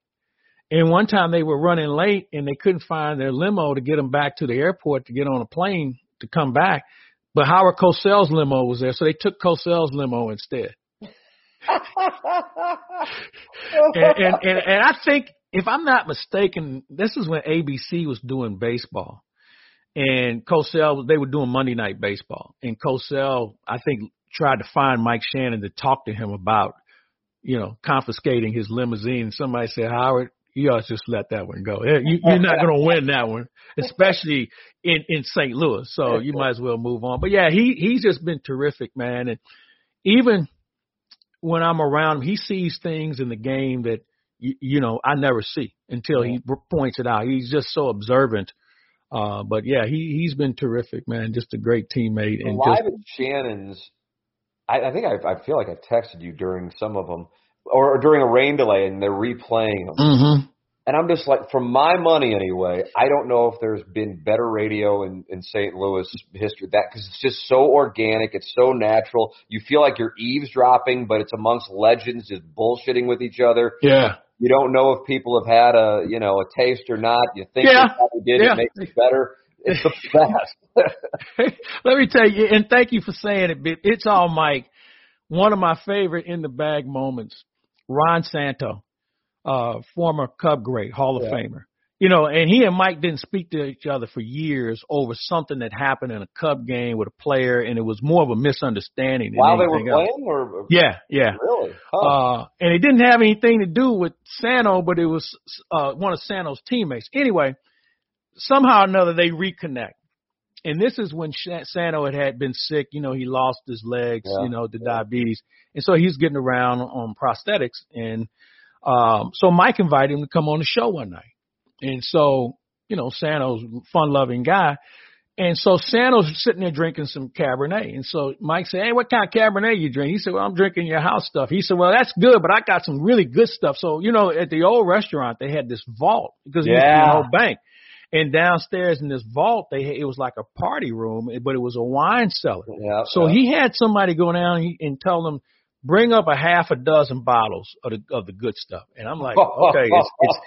And one time they were running late, and they couldn't find their limo to get them back to the airport to get on a plane to come back. But Howard Cosell's limo was there, so they took Cosell's limo instead. and, and, and, and I think – if I'm not mistaken, this is when A B C was doing baseball, and Cosell, they were doing Monday Night Baseball, and Cosell, I think, tried to find Mike Shannon to talk to him about, you know, confiscating his limousine. Somebody said, Howard, You ought to just let that one go. You, you're not going to win that one, especially in, in Saint Louis. So you might as well move on. But, yeah, he he's just been terrific, man. And even when I'm around him, he sees things in the game that, you, you know, I never see until he points it out. He's just so observant. Uh, but, yeah, he, he's been terrific, man, just a great teammate. And live at Shannon's, I, I think I, I feel like I texted you during some of them. Or during a rain delay, and they're replaying them. Mm-hmm. And I'm just like, for my money anyway, I don't know if there's been better radio in, in Saint Louis history. That because it's just so organic, it's so natural. You feel like you're eavesdropping, but it's amongst legends, just bullshitting with each other. Yeah, you don't know if people have had a you know a taste or not. You think yeah. they probably did. Yeah. It makes it better. It's the best. Let me tell you, and thank you for saying it. But it's all Mike. One of my favorite in the bag moments. Ron Santo, uh, former Cub great, Hall of yeah. Famer. You know, and he and Mike didn't speak to each other for years over something that happened in a Cub game with a player, and it was more of a misunderstanding. While they were playing? Or? Yeah, yeah. Really? Huh. Uh, and it didn't have anything to do with Santo, but it was uh, one of Santo's teammates. Anyway, somehow or another they reconnect. And this is when Santo had, had been sick. You know, he lost his legs, yeah, you know, to yeah. diabetes. And so he's getting around on prosthetics. And um, so Mike invited him to come on the show one night. And so, you know, Santo's a fun-loving guy. And so Santo's sitting there drinking some Cabernet. And so Mike said, hey, what kind of Cabernet you drink? He said, well, I'm drinking your house stuff. He said, well, that's good, but I got some really good stuff. So, you know, at the old restaurant, they had this vault because it yeah. was the whole bank. And downstairs in this vault, they it was like a party room, but it was a wine cellar. Yeah, so yeah. he had somebody go down and tell them, bring up a half a dozen bottles of the, of the good stuff. And I'm like, okay, it's, it's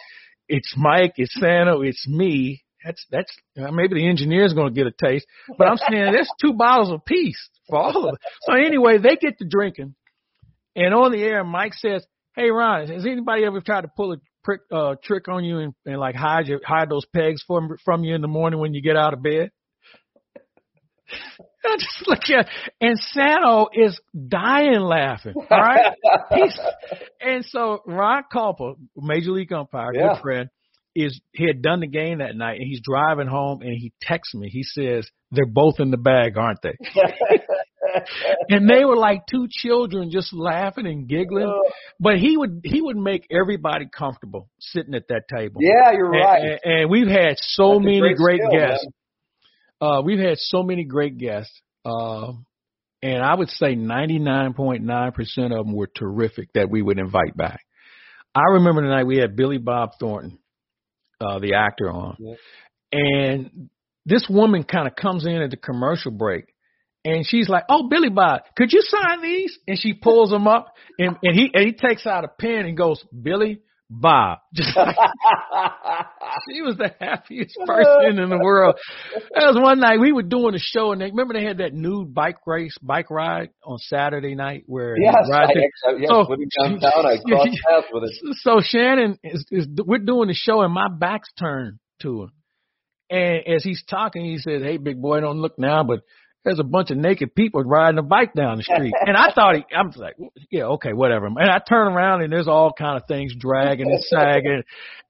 it's Mike, it's Santo, it's me. That's that's maybe the engineer's going to get a taste. But I'm saying that's two bottles apiece for all of us. So anyway, they get to drinking. And on the air, Mike says, hey, Ron, has anybody ever tried to pull a Prick, uh, trick on you and, and like hide your, hide those pegs from from you in the morning when you get out of bed? I just look at and Santo is dying laughing. All right, He's, and so Ron Culper, Major League umpire, yeah. good friend, is he had done the game that night, and he's driving home, and he texts me. He says, "They're both in the bag, aren't they?" And they were like two children just laughing and giggling. But he would he would make everybody comfortable sitting at that table. Yeah, you're and, right. And, and we've had so That's many great, great skill, guests. Uh, we've had so many great guests. Uh, and I would say ninety-nine point nine percent of them were terrific that we would invite back. I remember tonight we had Billy Bob Thornton, uh, the actor, on. Yeah. And this woman kind of comes in at the commercial break. And she's like, oh, Billy Bob, could you sign these? And she pulls them up, and, and he and he takes out a pen and goes, Billy Bob. Just like, she was the happiest person in the world. That was one night we were doing a show, and they, remember they had that nude bike race, bike ride on Saturday night where yes, I, I, yes, so, downtown, I crossed paths with it. So Shannon is, is we're doing the show, and my back's turned to him, and as he's talking, he says, hey, big boy, don't look now, but there's a bunch of naked people riding a bike down the street. And I thought, he, I'm like, yeah, okay, whatever. And I turn around, and there's all kind of things dragging and sagging.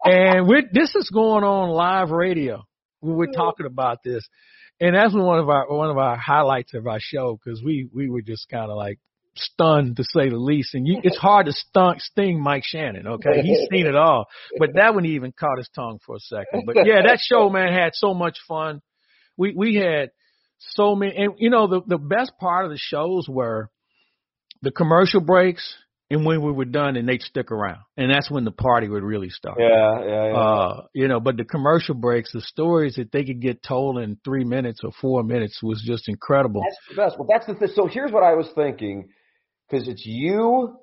And we're, this is going on live radio when we're talking about this. And that's one of our one of our highlights of our show, because we, we were just kind of like stunned, to say the least. And you, it's hard to stun, sting Mike Shannon, okay? He's seen it all. But that one, he even caught his tongue for a second. But, yeah, that show, man, had so much fun. We, we had – so many, and you know, the, the best part of the shows were the commercial breaks and when we were done, and they'd stick around. And that's when the party would really start. Yeah, yeah, yeah. Uh, you know, but the commercial breaks, the stories that they could get told in three minutes or four minutes was just incredible. That's the best. Well, that's the thing. So here's what I was thinking, because it's you,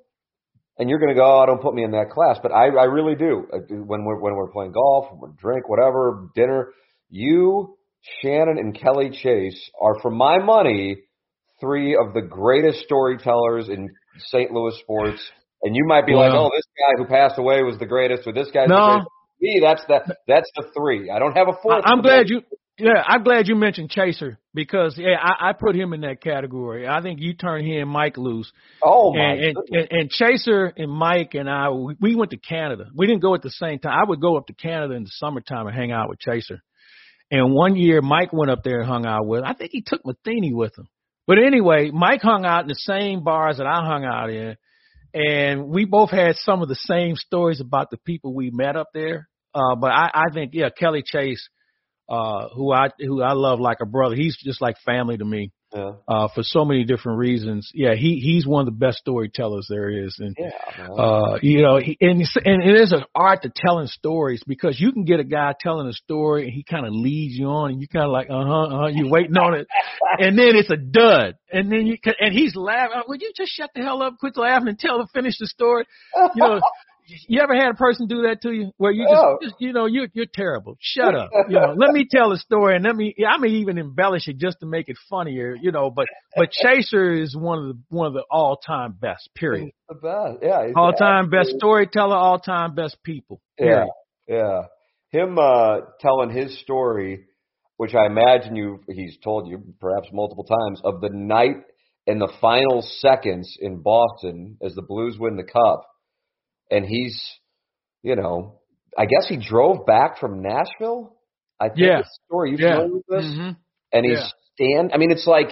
and you're going to go, oh, don't put me in that class. But I, I really do. When we're, when we're playing golf, when we drink, whatever, dinner, you, Shannon, and Kelly Chase are, for my money, three of the greatest storytellers in Saint Louis sports. And you might be well, like, oh, this guy who passed away was the greatest, or this guy's no, the greatest. Me, that's the, that's the three. I don't have a fourth. I, I'm glad you Yeah, I'm glad you mentioned Chaser because, yeah, I, I put him in that category. I think you turned he and Mike loose. Oh, my and, and, and Chaser and Mike and I, we went to Canada. We didn't go at the same time. I would go up to Canada in the summertime and hang out with Chaser. And one year, Mike went up there and hung out with him. I think he took Matheny with him. But anyway, Mike hung out in the same bars that I hung out in, and we both had some of the same stories about the people we met up there. Uh, but I, I think, yeah, Kelly Chase – Uh, who I who I love like a brother. He's just like family to me yeah. uh, for so many different reasons. Yeah, he he's one of the best storytellers there is. And, yeah, uh, you know, he, and, and it is an art to telling stories because you can get a guy telling a story and he kind of leads you on and you kind of like, uh-huh, uh-huh, you're waiting on it. And then it's a dud. And then you and he's laughing. Would you just shut the hell up, quit laughing, and tell him finish the story? You know, you ever had a person do that to you where you just, oh. just you know, you, you're terrible. Shut up. You know, let me tell a story and let me, I may even embellish it just to make it funnier, you know, but, but Chaser is one of the, one of the all time best, period. The best. Yeah. All time best storyteller, all time best people. Period. Yeah. Yeah. Him, uh, telling his story, which I imagine you, he's told you perhaps multiple times of the night in the final seconds in Boston as the Blues win the Cup. And he's, you know, I guess he drove back from Nashville. I think yeah. the story, you've yeah. with this. Mm-hmm. And he's yeah. stand. I mean, it's like,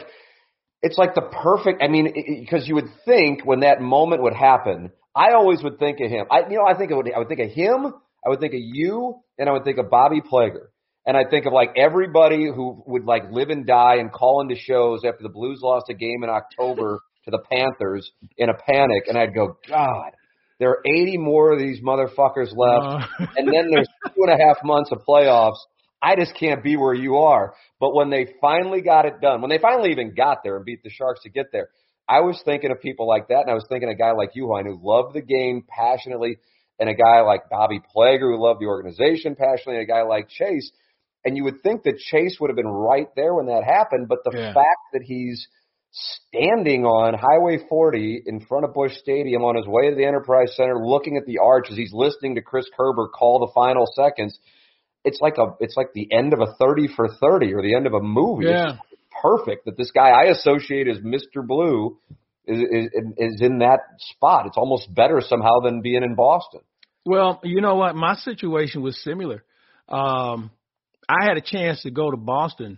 it's like the perfect, I mean, because you would think when that moment would happen, I always would think of him. I, you know, I think it would, I would think of him. I would think of you and I would think of Bobby Plager. And I think of like everybody who would like live and die and call into shows after the Blues lost a game in October to the Panthers in a panic. And I'd go, God. There are eighty more of these motherfuckers left, uh. and then there's two and a half months of playoffs. I just can't be where you are. But when they finally got it done, when they finally even got there and beat the Sharks to get there, I was thinking of people like that, and I was thinking of a guy like you, who I knew loved the game passionately, and a guy like Bobby Plager, who loved the organization passionately, and a guy like Chase. And you would think that Chase would have been right there when that happened, but the yeah. fact that he's – standing on Highway forty in front of Busch Stadium on his way to the Enterprise Center, looking at the arch as he's listening to Chris Kerber call the final seconds. It's like a, it's like the end of a thirty for thirty or the end of a movie. Yeah. It's perfect that this guy I associate as Mister Blue is, is, is in that spot. It's almost better somehow than being in Boston. Well, you know what? My situation was similar. Um, I had a chance to go to Boston,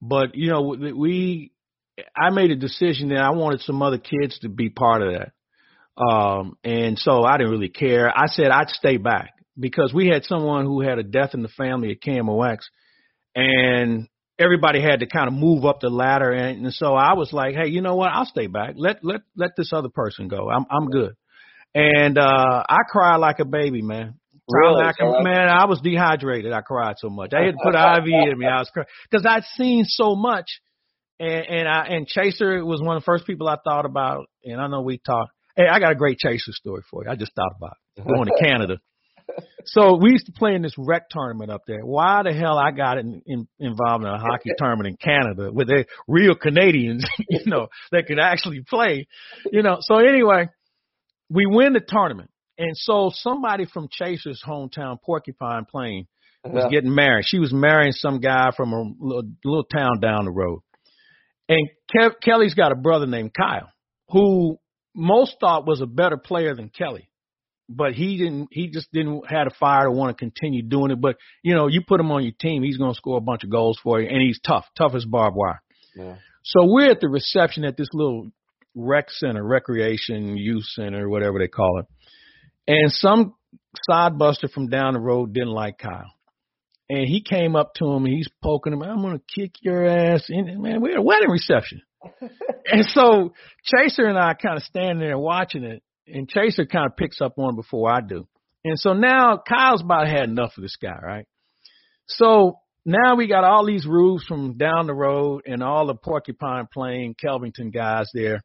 but you know, we, I made a decision that I wanted some other kids to be part of that. Um, and so I didn't really care. I said I'd stay back because we had someone who had a death in the family at K M O X and everybody had to kind of move up the ladder. And, and so I was like, hey, you know what? I'll stay back. Let, let, let this other person go. I'm, I'm good. And, uh, I cried like a baby, man. Really? I can, man, I was dehydrated. I cried so much. I had to put an I V in me. I was crying because I'd seen so much. And, and I, and Chaser was one of the first people I thought about. And I know we talked. Hey, I got a great Chaser story for you. I just thought about it. Going to Canada. So we used to play in this rec tournament up there. Why the hell I got in, in, involved in a hockey tournament in Canada with the real Canadians, you know, that could actually play, you know? So anyway, we win the tournament. And so somebody from Chaser's hometown, Porcupine Plain, was yeah. getting married. She was marrying some guy from a little, little town down the road. And Ke- Kelly's got a brother named Kyle, who most thought was a better player than Kelly, but he didn't. He just didn't had a fire to want to continue doing it. But you know, you put him on your team, he's going to score a bunch of goals for you, and he's tough, tough as barbed wire. Yeah. So we're at the reception at this little rec center, recreation youth center, whatever they call it, and some sidebuster from down the road didn't like Kyle. And he came up to him and he's poking him. I'm going to kick your ass. And man, we had a wedding reception. And so Chaser and I kind of stand there watching it. And Chaser kind of picks up on before I do. And so now Kyle's about had enough of this guy, right? So now we got all these rules from down the road and all the Porcupine Plain, Kelvington guys there.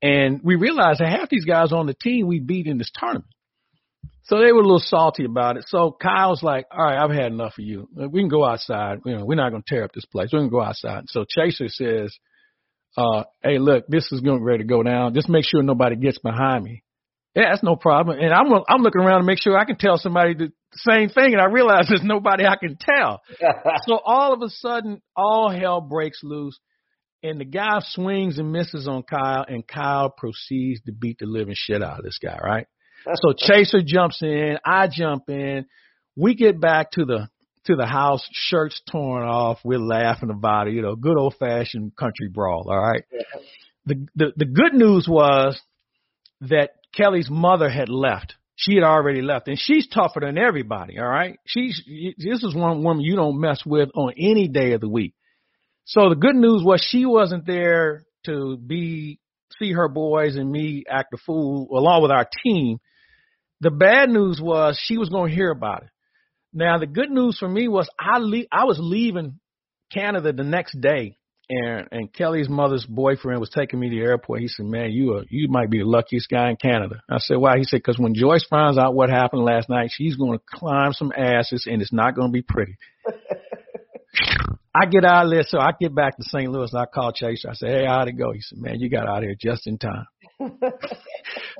And we realized that half these guys on the team we beat in this tournament. So they were a little salty about it. So Kyle's like, all right, I've had enough of you. We can go outside. You know, we're not going to tear up this place. We're going to go outside. So Chaser says, uh, hey, look, this is going ready to go down. Just make sure nobody gets behind me. Yeah, that's no problem. And I'm I'm looking around to make sure I can tell somebody to same thing, and I realized there's nobody I can tell. So all of a sudden, all hell breaks loose, and the guy swings and misses on Kyle, and Kyle proceeds to beat the living shit out of this guy, right? So Chaser jumps in, I jump in, we get back to the to the house, shirts torn off, we're laughing about it, you know, good old-fashioned country brawl, all right? Yeah. The, the the good news was that Kelly's mother had left. She had already left, and she's tougher than everybody, all right? She's this is one woman you don't mess with on any day of the week. So the good news was she wasn't there to be see her boys and me act a fool along with our team. The bad news was she was going to hear about it. Now, the good news for me was I le- I was leaving Canada the next day, and, and Kelly's mother's boyfriend was taking me to the airport. He said, man, you are, you might be the luckiest guy in Canada. I said, why? He said, because when Joyce finds out what happened last night, she's going to climb some asses, and it's not going to be pretty. I get out of there, so I get back to Saint Louis, and I call Chase. I said, hey, how'd it go? He said, man, you got out of here just in time.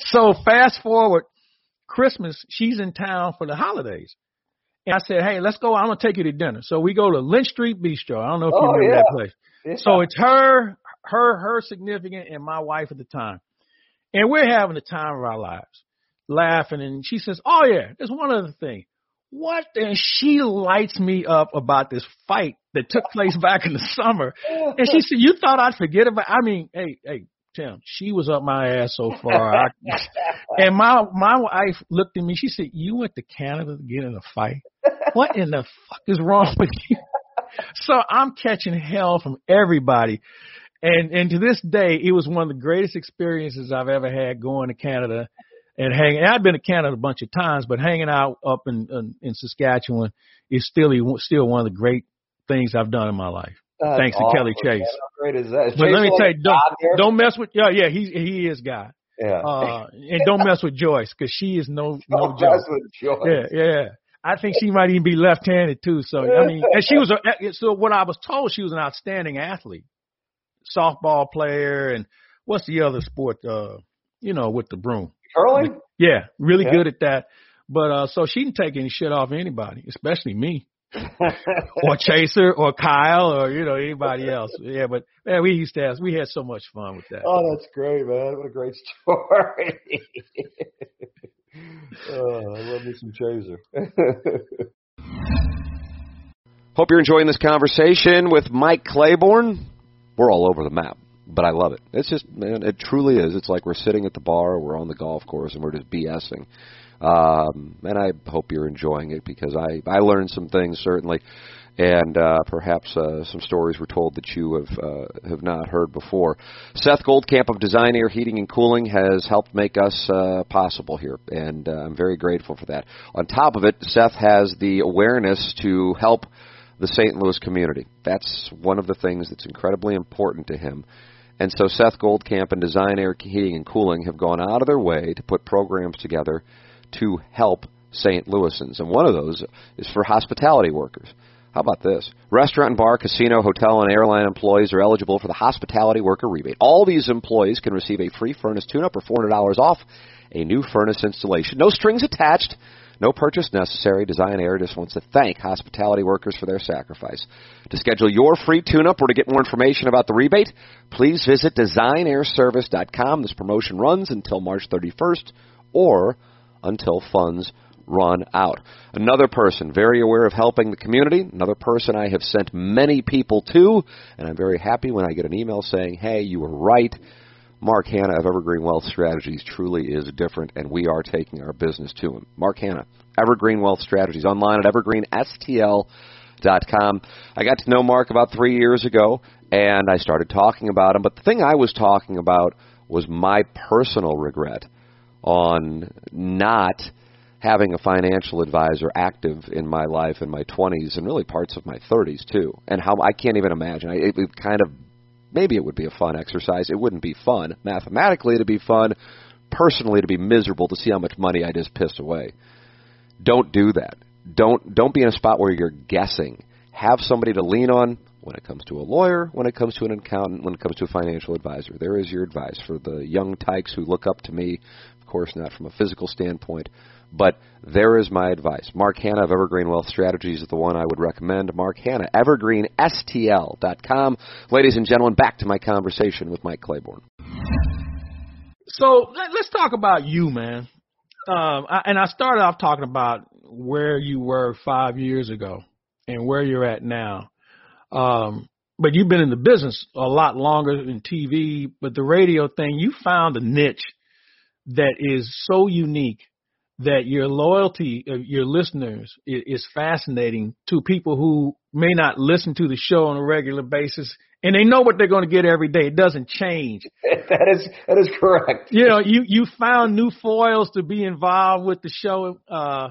So fast forward, Christmas, she's in town for the holidays. And I said, hey, let's go. I'm going to take you to dinner. So we go to Lynch Street Bistro. I don't know if oh, you remember yeah. that place. Yeah. So it's her, her, her significant and my wife at the time. And we're having the time of our lives, laughing. And she says, oh, yeah, there's one other thing. What? And she lights me up about this fight that took place back in the summer. And she said, you thought I'd forget about I mean, hey, hey, Tim, she was up my ass so far. I, and my my wife looked at me. She said, you went to Canada to get in a fight? What in the fuck is wrong with you? So I'm catching hell from everybody. And, and to this day, it was one of the greatest experiences I've ever had going to Canada. And hanging, I've been to Canada a bunch of times, but hanging out up in, in, in Saskatchewan is still still one of the great things I've done in my life. That's Thanks awesome, to Kelly Chase. Man, how great is that? But Chase let me tell you, don't, don't mess with yeah, yeah, he he is God. Yeah. Uh, and don't mess with Joyce because she is no no don't joke. Mess with Joyce. Yeah, yeah. I think she might even be left-handed too. So I mean, and she was a, so what I was told, she was an outstanding athlete, softball player, and what's the other sport? Uh, you know, with the broom. Curling? Yeah, really yeah. good at that. But uh, so she didn't take any shit off anybody, especially me, or Chaser, or Kyle, or you know anybody else. Yeah, but man, we used to have we had so much fun with that. Oh, that's great, man! What a great story. Oh, I love me some Chaser. Hope you're enjoying this conversation with Mike Claiborne. We're all over the map. But I love it. It's just, man, it truly is. It's like we're sitting at the bar, we're on the golf course, and we're just BSing. Um, and I hope you're enjoying it because I, I learned some things, certainly, and uh, perhaps uh, some stories were told that you have uh, have not heard before. Seth Goldcamp of Design Air Heating and Cooling has helped make us uh, possible here, and uh, I'm very grateful for that. On top of it, Seth has the awareness to help the Saint Louis community. That's one of the things that's incredibly important to him. And so Seth Goldcamp and Design Air Heating and Cooling have gone out of their way to put programs together to help Saint Louisans. And one of those is for hospitality workers. How about this? Restaurant and bar, casino, hotel, and airline employees are eligible for the hospitality worker rebate. All these employees can receive a free furnace tune-up or four hundred dollars off a new furnace installation. No strings attached. No purchase necessary. Design Air just wants to thank hospitality workers for their sacrifice. To schedule your free tune-up or to get more information about the rebate, please visit design air service dot com. This promotion runs until March thirty-first or until funds run out. Another person very aware of helping the community, another person I have sent many people to, and I'm very happy when I get an email saying, hey, you were right. Mark Hanna of Evergreen Wealth Strategies truly is different, and we are taking our business to him. Mark Hanna, Evergreen Wealth Strategies, online at evergreen S T L dot com. I got to know Mark about three years ago, and I started talking about him. But the thing I was talking about was my personal regret on not having a financial advisor active in my life in my twenties and really parts of my thirties, too, and how I can't even imagine. It, it kind of Maybe it would be a fun exercise. It wouldn't be fun. Mathematically, it'd be fun. Personally, it'd be miserable to see how much money I just pissed away. Don't do that. Don't don't be in a spot where you're guessing. Have somebody to lean on when it comes to a lawyer, when it comes to an accountant, when it comes to a financial advisor. There is your advice for the young tykes who look up to me. course not from a physical standpoint, but there is my advice. Mark Hanna of Evergreen Wealth Strategies is the one I would recommend. Mark Hanna, evergreen S T L dot com. Ladies and gentlemen, back to my conversation with Mike Claiborne. So let's talk about you, man. Um, I, and I started off talking about where you were five years ago and where you're at now. Um, but you've been in the business a lot longer than T V, but the radio thing, you found a niche that is so unique that your loyalty of your listeners is fascinating to people who may not listen to the show on a regular basis, and they know what they're going to get every day. It doesn't change. That is that is correct. You know, you, you found new foils to be involved with the show. Uh,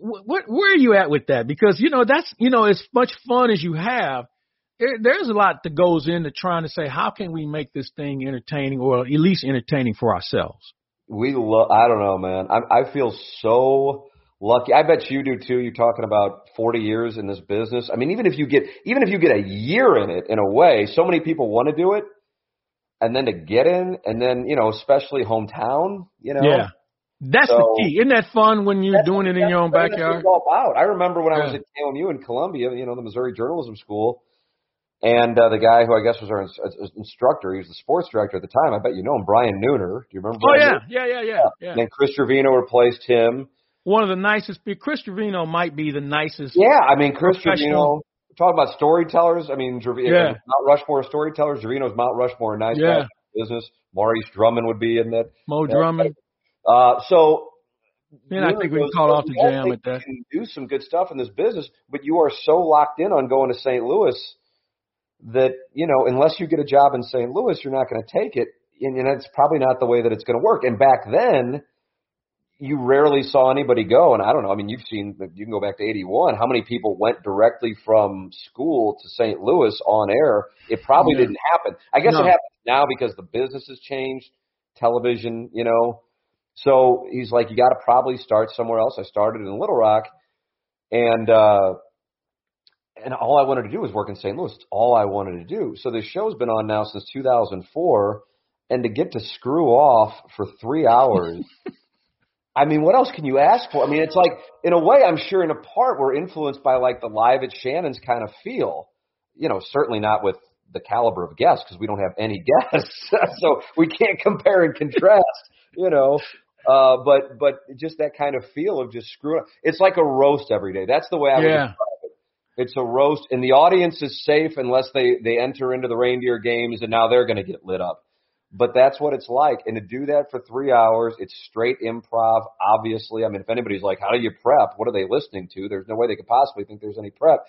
what where are you at with that? Because, you know, that's, you know, as much fun as you have, there, there's a lot that goes into trying to say, how can we make this thing entertaining, or at least entertaining for ourselves? We love, I don't know, man. I, I feel so lucky. I bet you do too. You're talking about forty years in this business. I mean, even if you get, even if you get a year in it, in a way, so many people want to do it, and then to get in, and then, you know, especially hometown, you know. Yeah, that's so, the key. Isn't that fun when you're doing it in your own backyard? That's what it's all about. I remember when yeah. I was at K M U in Columbia, you know, the Missouri Journalism School. And uh, the guy who I guess was our ins- instructor, he was the sports director at the time. I bet you know him, Brian Nooner. Do you remember? Brian oh, yeah. yeah, yeah, yeah, yeah. And then Chris Trevino replaced him. One of the nicest – Chris Trevino might be the nicest. Yeah, I mean, Chris Trevino – talking about storytellers. I mean, Trev- yeah. Mount Rushmore storytellers. Trevino's Mount Rushmore, nice yeah. guy in business. Maurice Drummond would be in that. Mo that Drummond. Uh, so – Then I think we can call off the jam at that. You can do some good stuff in this business, but you are so locked in on going to Saint Louis – that, you know, unless you get a job in Saint Louis, you're not going to take it, and, and that's probably not the way that it's going to work. And back then, you rarely saw anybody go, and I don't know. I mean, you've seen, you can go back to eighty-one. How many people went directly from school to Saint Louis on air? It probably yeah. didn't happen. I guess no. it happens now because the business has changed, television, you know. So he's like, you got to probably start somewhere else. I started in Little Rock, and uh And all I wanted to do was work in Saint Louis. It's all I wanted to do. So this show's been on now since two thousand four, and to get to screw off for three hours, I mean, what else can you ask for? I mean, it's like, in a way, I'm sure in a part we're influenced by like the Live at Shannon's kind of feel. You know, certainly not with the caliber of guests, because we don't have any guests. So we can't compare and contrast, you know. Uh, but but just that kind of feel of just screwing up. It's like a roast every day. That's the way I yeah. would It's a roast, and the audience is safe unless they, they enter into the reindeer games, and now they're going to get lit up. But that's what it's like. And to do that for three hours, it's straight improv, obviously. I mean, if anybody's like, how do you prep? What are they listening to? There's no way they could possibly think there's any prep.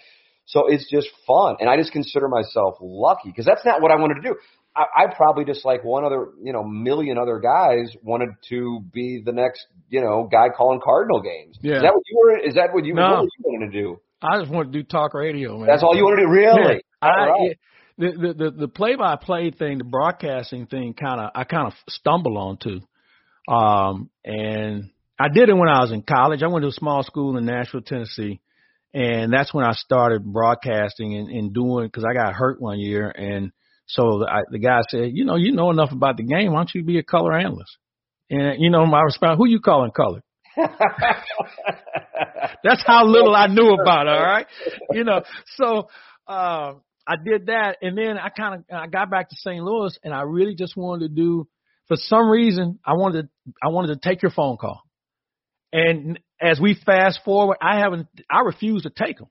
So it's just fun, and I just consider myself lucky because that's not what I wanted to do. I, I probably just like one other, you know, million other guys wanted to be the next, you know, guy calling Cardinal games. Yeah. Is that what you were? Is that what you no. were going to do? I just want to do talk radio, man. That's all you want to do, really? Yeah. I, right. The the the play-by-play thing, the broadcasting thing, kind of I kind of stumble onto, um, and I did it when I was in college. I went to a small school in Nashville, Tennessee, and that's when I started broadcasting and, and doing because I got hurt one year, and so the, I, the guy said, you know, you know enough about the game. Why don't you be a color analyst? And you know, my response, who you calling color? That's how little I knew about it, all right? You know, so uh, I did that, and then I kind of I got back to Saint Louis, and I really just wanted to do. For some reason, I wanted to, I wanted to take your phone call, and as we fast forward, I haven't I refuse to take them.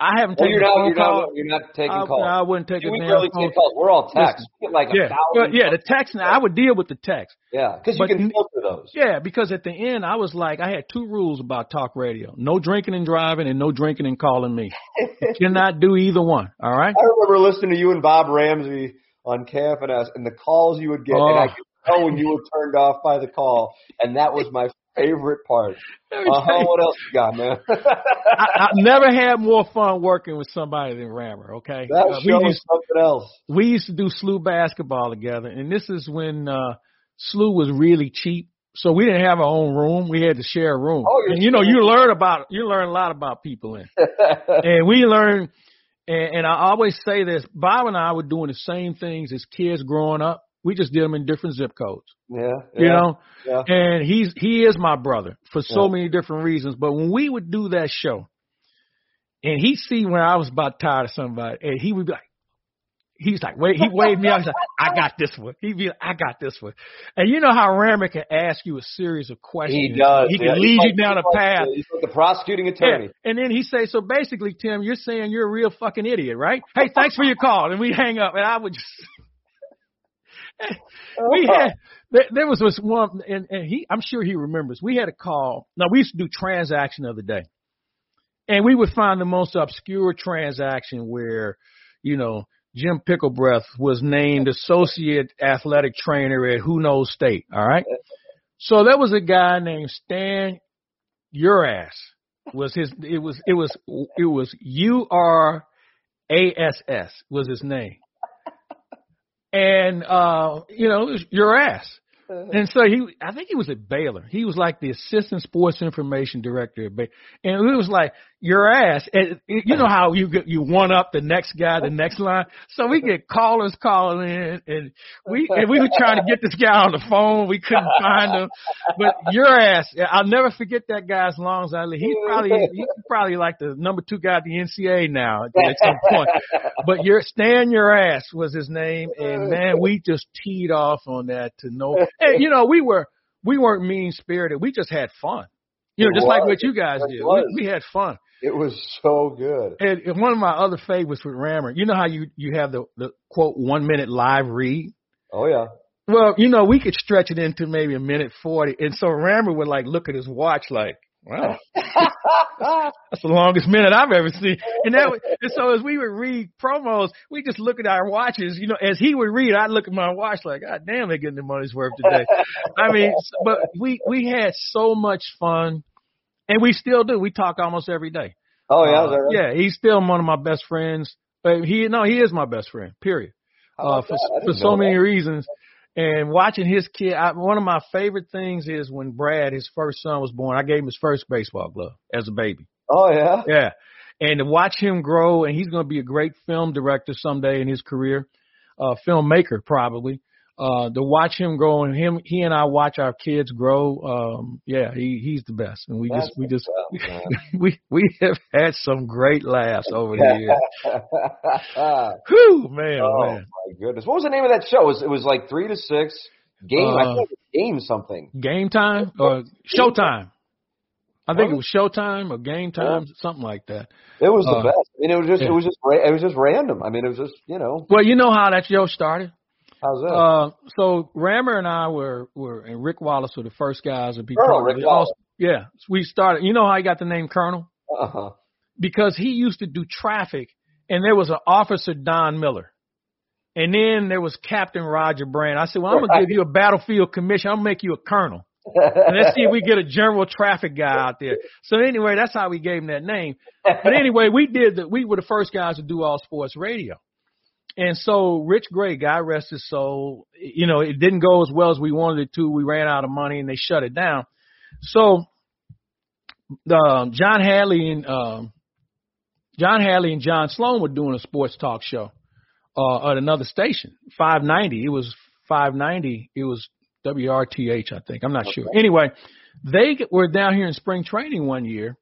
I haven't well, taken you're not, a phone you're call. Not, you're not taking I, calls. I wouldn't take you a would really phone. Take calls. We're all text. We get like yeah. a yeah, the text. Now, I would deal with the text. Yeah, because you can filter those. Yeah, because at the end, I was like, I had two rules about talk radio. No drinking and driving and no drinking and calling me. You cannot do either one, all right? I remember listening to you and Bob Ramsey on K F N S and the calls you would get, oh. and I could tell when you were turned off by the call, and that was my favorite part. Uh-huh, what else you got, man? I, I've never had more fun working with somebody than Rammer, okay? That uh, show was something else. We used to do S L U basketball together, and this is when uh, S L U was really cheap, so we didn't have our own room. We had to share a room. Oh, and, you know, you learn about you learn a lot about people. in And we learn, and, and I always say this, Bob and I were doing the same things as kids growing up, We just did them in different zip codes. Yeah, yeah, you know, yeah. And he's he is my brother for so yeah. many different reasons. But when we would do that show, and he'd see when I was about tired of somebody, and he would be like, he's like, wait, he waved me out. He's like, I got this one. He'd be like, I got this one. And you know how Rammer can ask you a series of questions. He does. He can yeah. lead he's you down like, a path. He's like the prosecuting attorney. Yeah. And then he say, so basically, Tim, you're saying you're a real fucking idiot, right? Hey, thanks for your call. And we'd hang up, and I would just – we had – there was this one, and, and he I'm sure he remembers. We had a call. Now, we used to do transaction the other day, and we would find the most obscure transaction where, you know, Jim Picklebreath was named associate athletic trainer at who knows state. All right. So there was a guy named Stan Uras was his, it was, it was, it was U R A S S was his name. And, uh, you know, it was Uras. And so he, I think he was at Baylor. He was like the assistant sports information director at Baylor. And it was like, your ass. And you know how you get, you one up the next guy, the next line. So we get callers calling in, and we, and we were trying to get this guy on the phone. We couldn't find him. But your ass, I'll never forget that guy as long as I live. He's probably, he's probably like the number two guy at the N C A A now at some point. But your Stan Your Ass was his name. And man, we just teed off on that to no. And, you know, we were we weren't mean spirited. We just had fun. You know, it just was. Like what you guys it did. We, we had fun. It was so good. And, and one of my other favorites with Rammer, you know how you, you have the, the quote one minute live read? Oh yeah. Well, you know, we could stretch it into maybe a minute forty, and so Rammer would like look at his watch like, wow, that's the longest minute I've ever seen. And that was, and so as we would read promos, we just look at our watches. You know, as he would read, I'd look at my watch like, God damn, they're getting their money's worth today. I mean, but we, we had so much fun, and we still do. We talk almost every day. Oh, yeah. Uh, yeah, he's still one of my best friends. But he No, he is my best friend, period, uh, for, for so many reasons. And watching his kid, I, one of my favorite things is when Brad, his first son, was born, I gave him his first baseball glove as a baby. Oh, yeah? Yeah. And to watch him grow, and he's going to be a great film director someday in his career, uh, filmmaker probably. Uh, to watch him grow, and him, he and I watch our kids grow. Um, yeah, he, he's the best. And we That's just, we just, job, we, we have had some great laughs over the years. Whew, man, oh, man. My goodness. What was the name of that show? It was, it was like three to six game. Uh, I think it was game something. Game time or Showtime. I think it was Showtime or Game Time, yeah. something like that. It was uh, the best. I mean, it was just, yeah. it was just, it was just random. I mean, it was just, you know. Well, you know how that show started. How's that? Uh, so Rammer and I were, were, and Rick Wallace were the first guys to be Colonel Rick Wallace. Yeah. We started, you know how he got the name Colonel? Uh-huh. Because he used to do traffic, and there was an officer, Don Miller. And then there was Captain Roger Brand. I said, well, I'm going to give you a battlefield commission. I'm going to make you a colonel. And let's see if we get a general traffic guy out there. So anyway, that's how we gave him that name. But anyway, we did that. We were the first guys to do all sports radio. And so Rich Gray, God rest his soul, you know, it didn't go as well as we wanted it to. We ran out of money, and they shut it down. So um, John Hadley and um, John Hadley and John Sloan were doing a sports talk show uh, at another station, five ninety. It was five ninety. It was W R T H, I think. I'm not okay. sure. Anyway, they were down here in spring training one year,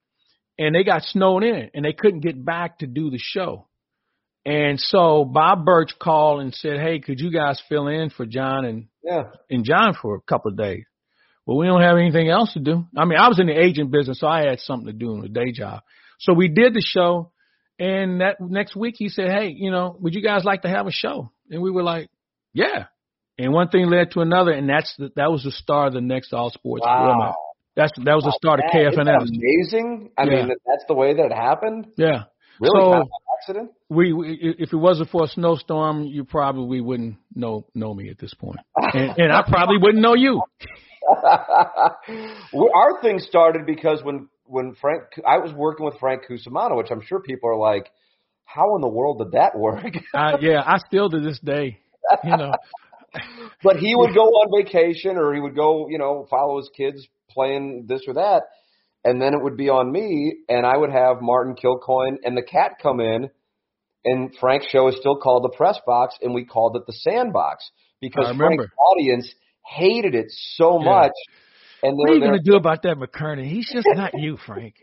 and they got snowed in, and they couldn't get back to do the show. And so Bob Birch called and said, hey, could you guys fill in for John and yeah. and John for a couple of days? Well, we don't have anything else to do. I mean, I was in the agent business, so I had something to do in a day job. So we did the show, and that next week he said, hey, you know, would you guys like to have a show? And we were like, yeah. And one thing led to another, and that's the, that was the start of the next All Sports format. Wow. That's That was the start of K F N S. Isn't that amazing? I yeah. mean, that's the way that it happened? Yeah. Really? So, kind of accident? We, we, if it wasn't for a snowstorm, you probably wouldn't know know me at this point, and, and I probably wouldn't know you. Our thing started because when when Frank, I was working with Frank Cusimano, which I'm sure people are like, "How in the world did that work?" uh, yeah, I still to this day, you know. But he would go on vacation, or he would go, you know, follow his kids playing this or that. And then it would be on me, and I would have Martin Kilcoyne and the cat come in and Frank's show is still called The Press Box, and we called it The Sandbox because Frank's audience hated it so yeah. much. And what are you going to do about that McKernan? He's just not you, Frank.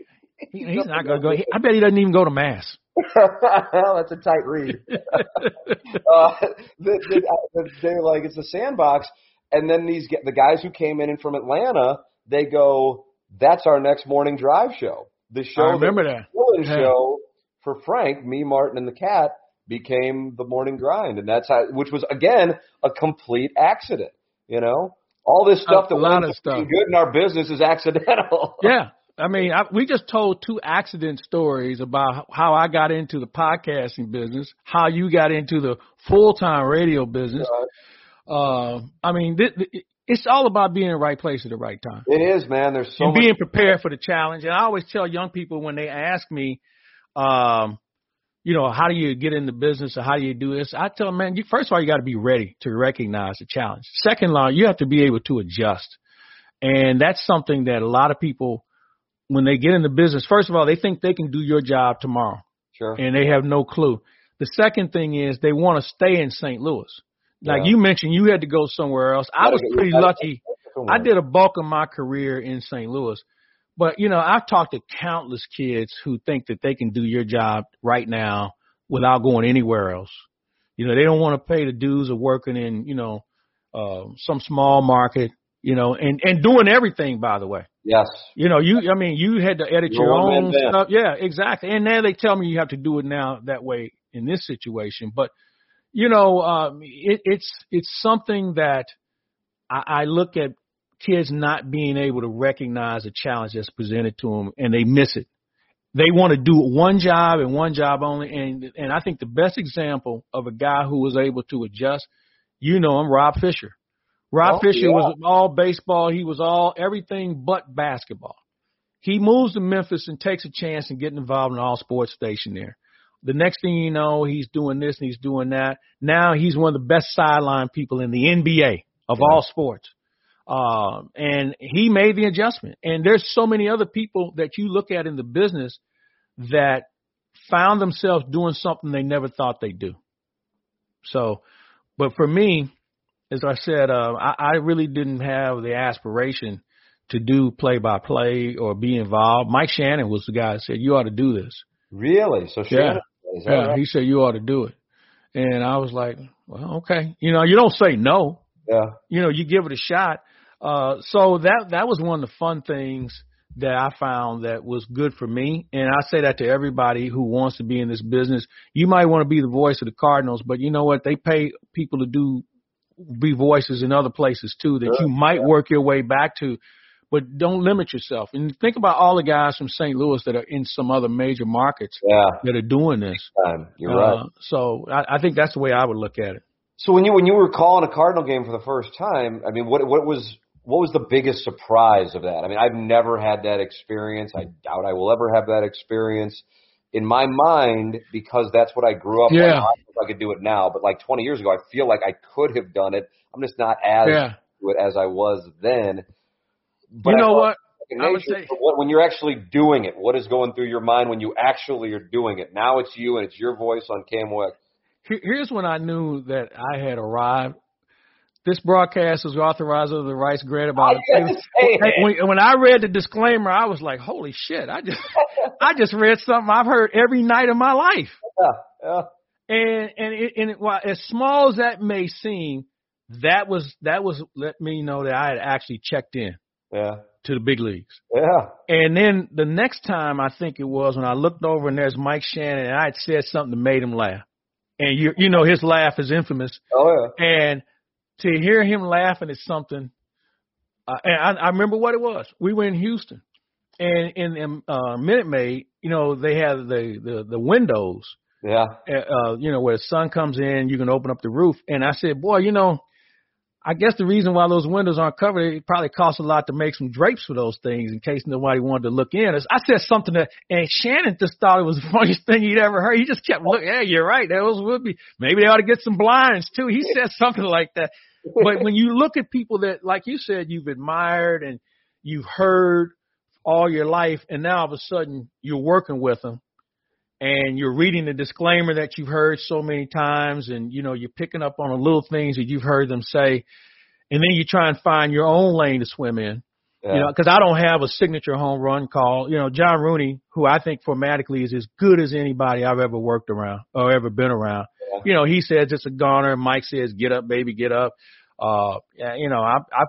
He, he's not going to go. He, I bet he doesn't even go to mass. Well, that's a tight read. uh, the, the, they're like, it's The Sandbox. And then these the guys who came in and from Atlanta, they go, that's our next morning drive show. The show, I remember that. The yeah. show for Frank, me, Martin, and the cat became The Morning Grind. And that's how, which was, again, a complete accident, you know? All this stuff a, that was good in our business is accidental. Yeah. I mean, I, we just told two accident stories about how I got into the podcasting business, how you got into the full-time radio business. Right. Uh, I mean, th- th- it's all about being in the right place at the right time. It is, man. There's so and being much- prepared for the challenge. And I always tell young people when they ask me, um, you know, how do you get in the business or how do you do this? I tell them, man, you, first of all, you got to be ready to recognize the challenge. Second of all, you have to be able to adjust. And that's something that a lot of people, when they get in the business, first of all, they think they can do your job tomorrow. Sure. And they have no clue. The second thing is they want to stay in Saint Louis. Like yeah. you mentioned, you had to go somewhere else. I was pretty lucky. I did a bulk of my career in Saint Louis. But, you know, I've talked to countless kids who think that they can do your job right now without going anywhere else. You know, they don't want to pay the dues of working in, you know, uh, some small market, you know, and, and doing everything, by the way. Yes. You know, you, I mean, you had to edit your, your own man, stuff. Man. Yeah, exactly. And now they tell me you have to do it now that way in this situation. But, you know, um, it, it's, it's something that I, I look at kids not being able to recognize a challenge that's presented to them, and they miss it. They want to do one job and one job only. And and I think the best example of a guy who was able to adjust, you know him, Rob Fisher. Rob oh, Fisher yeah. was all baseball. He was all everything but basketball. He moves to Memphis and takes a chance and getting involved in an all sports station there. The next thing you know, he's doing this and he's doing that. Now he's one of the best sideline people in the N B A of yeah. all sports. Um, and he made the adjustment. And there's so many other people that you look at in the business that found themselves doing something they never thought they'd do. So, but for me, as I said, uh, I, I really didn't have the aspiration to do play-by-play or be involved. Mike Shannon was the guy that said, you ought to do this. Really? So Shannon, yeah, is that yeah. right? He said, you ought to do it. And I was like, well, okay. You know, you don't say no. Yeah. You know, you give it a shot. Uh, so that that was one of the fun things that I found that was good for me. And I say that to everybody who wants to be in this business. You might want to be the voice of the Cardinals, but you know what? They pay people to do be voices in other places, too, that sure. you might yeah. work your way back to. But don't limit yourself. And think about all the guys from Saint Louis that are in some other major markets yeah. that are doing this. You're uh, right. So I, I think that's the way I would look at it. So when you when you were calling a Cardinal game for the first time, I mean, what what was what was the biggest surprise of that? I mean, I've never had that experience. I doubt I will ever have that experience. In my mind, because that's what I grew up yeah. with. I don't know if I could do it now, but like twenty years ago, I feel like I could have done it. I'm just not as yeah. to it as I was then. But you know what? I would say, what, when you're actually doing it, what is going through your mind when you actually are doing it? Now it's you and it's your voice on K M O X. Here's when I knew that I had arrived. This broadcast was authorized under the rights granted by the when, when I read the disclaimer, I was like, holy shit, I just I just read something I've heard every night of my life. Yeah, yeah. And and it, and it, well, as small as that may seem, that was that was let me know that I had actually checked in yeah. to the big leagues. Yeah. And then the next time I think it was when I looked over and there's Mike Shannon and I had said something that made him laugh. And, you you know, his laugh is infamous. Oh, yeah. And to hear him laughing at something, uh, and I, I remember what it was. We were in Houston. And in, in uh, Minute Maid, you know, they have the, the, the windows. Yeah. Uh, you know, where the sun comes in, you can open up the roof. And I said, boy, you know, I guess the reason why those windows aren't covered, it probably costs a lot to make some drapes for those things in case nobody wanted to look in. I said something that, and Shannon just thought it was the funniest thing he'd ever heard. He just kept looking. Yeah, you're right. Those would be. Maybe they ought to get some blinds too. He said something like that. But when you look at people that, like you said, you've admired and you've heard all your life, and now all of a sudden you're working with them, and you're reading the disclaimer that you've heard so many times, and, you know, you're picking up on the little things that you've heard them say, and then you try and find your own lane to swim in. Yeah. You know, because I don't have a signature home run call. You know, John Rooney, who I think formatically is as good as anybody I've ever worked around or ever been around. Yeah. You know, he says it's a goner. Mike says, get up, baby, get up. Uh, you know, I I,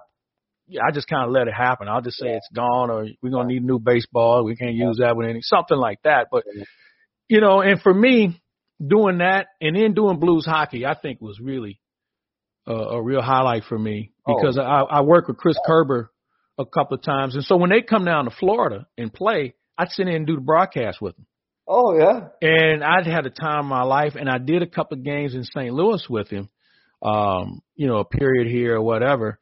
I just kind of let it happen. I'll just say yeah. it's gone, or we're going to need a new baseball. We can't yeah. use that with any, something like that. But, yeah. you know, and for me, doing that and then doing Blues hockey, I think was really a, a real highlight for me because oh. I, I work with Chris yeah. Kerber a couple of times. And so when they come down to Florida and play, I'd sit in and do the broadcast with them. Oh, yeah. And I'd had a time of my life, and I did a couple of games in Saint Louis with him, um, you know, a period here or whatever.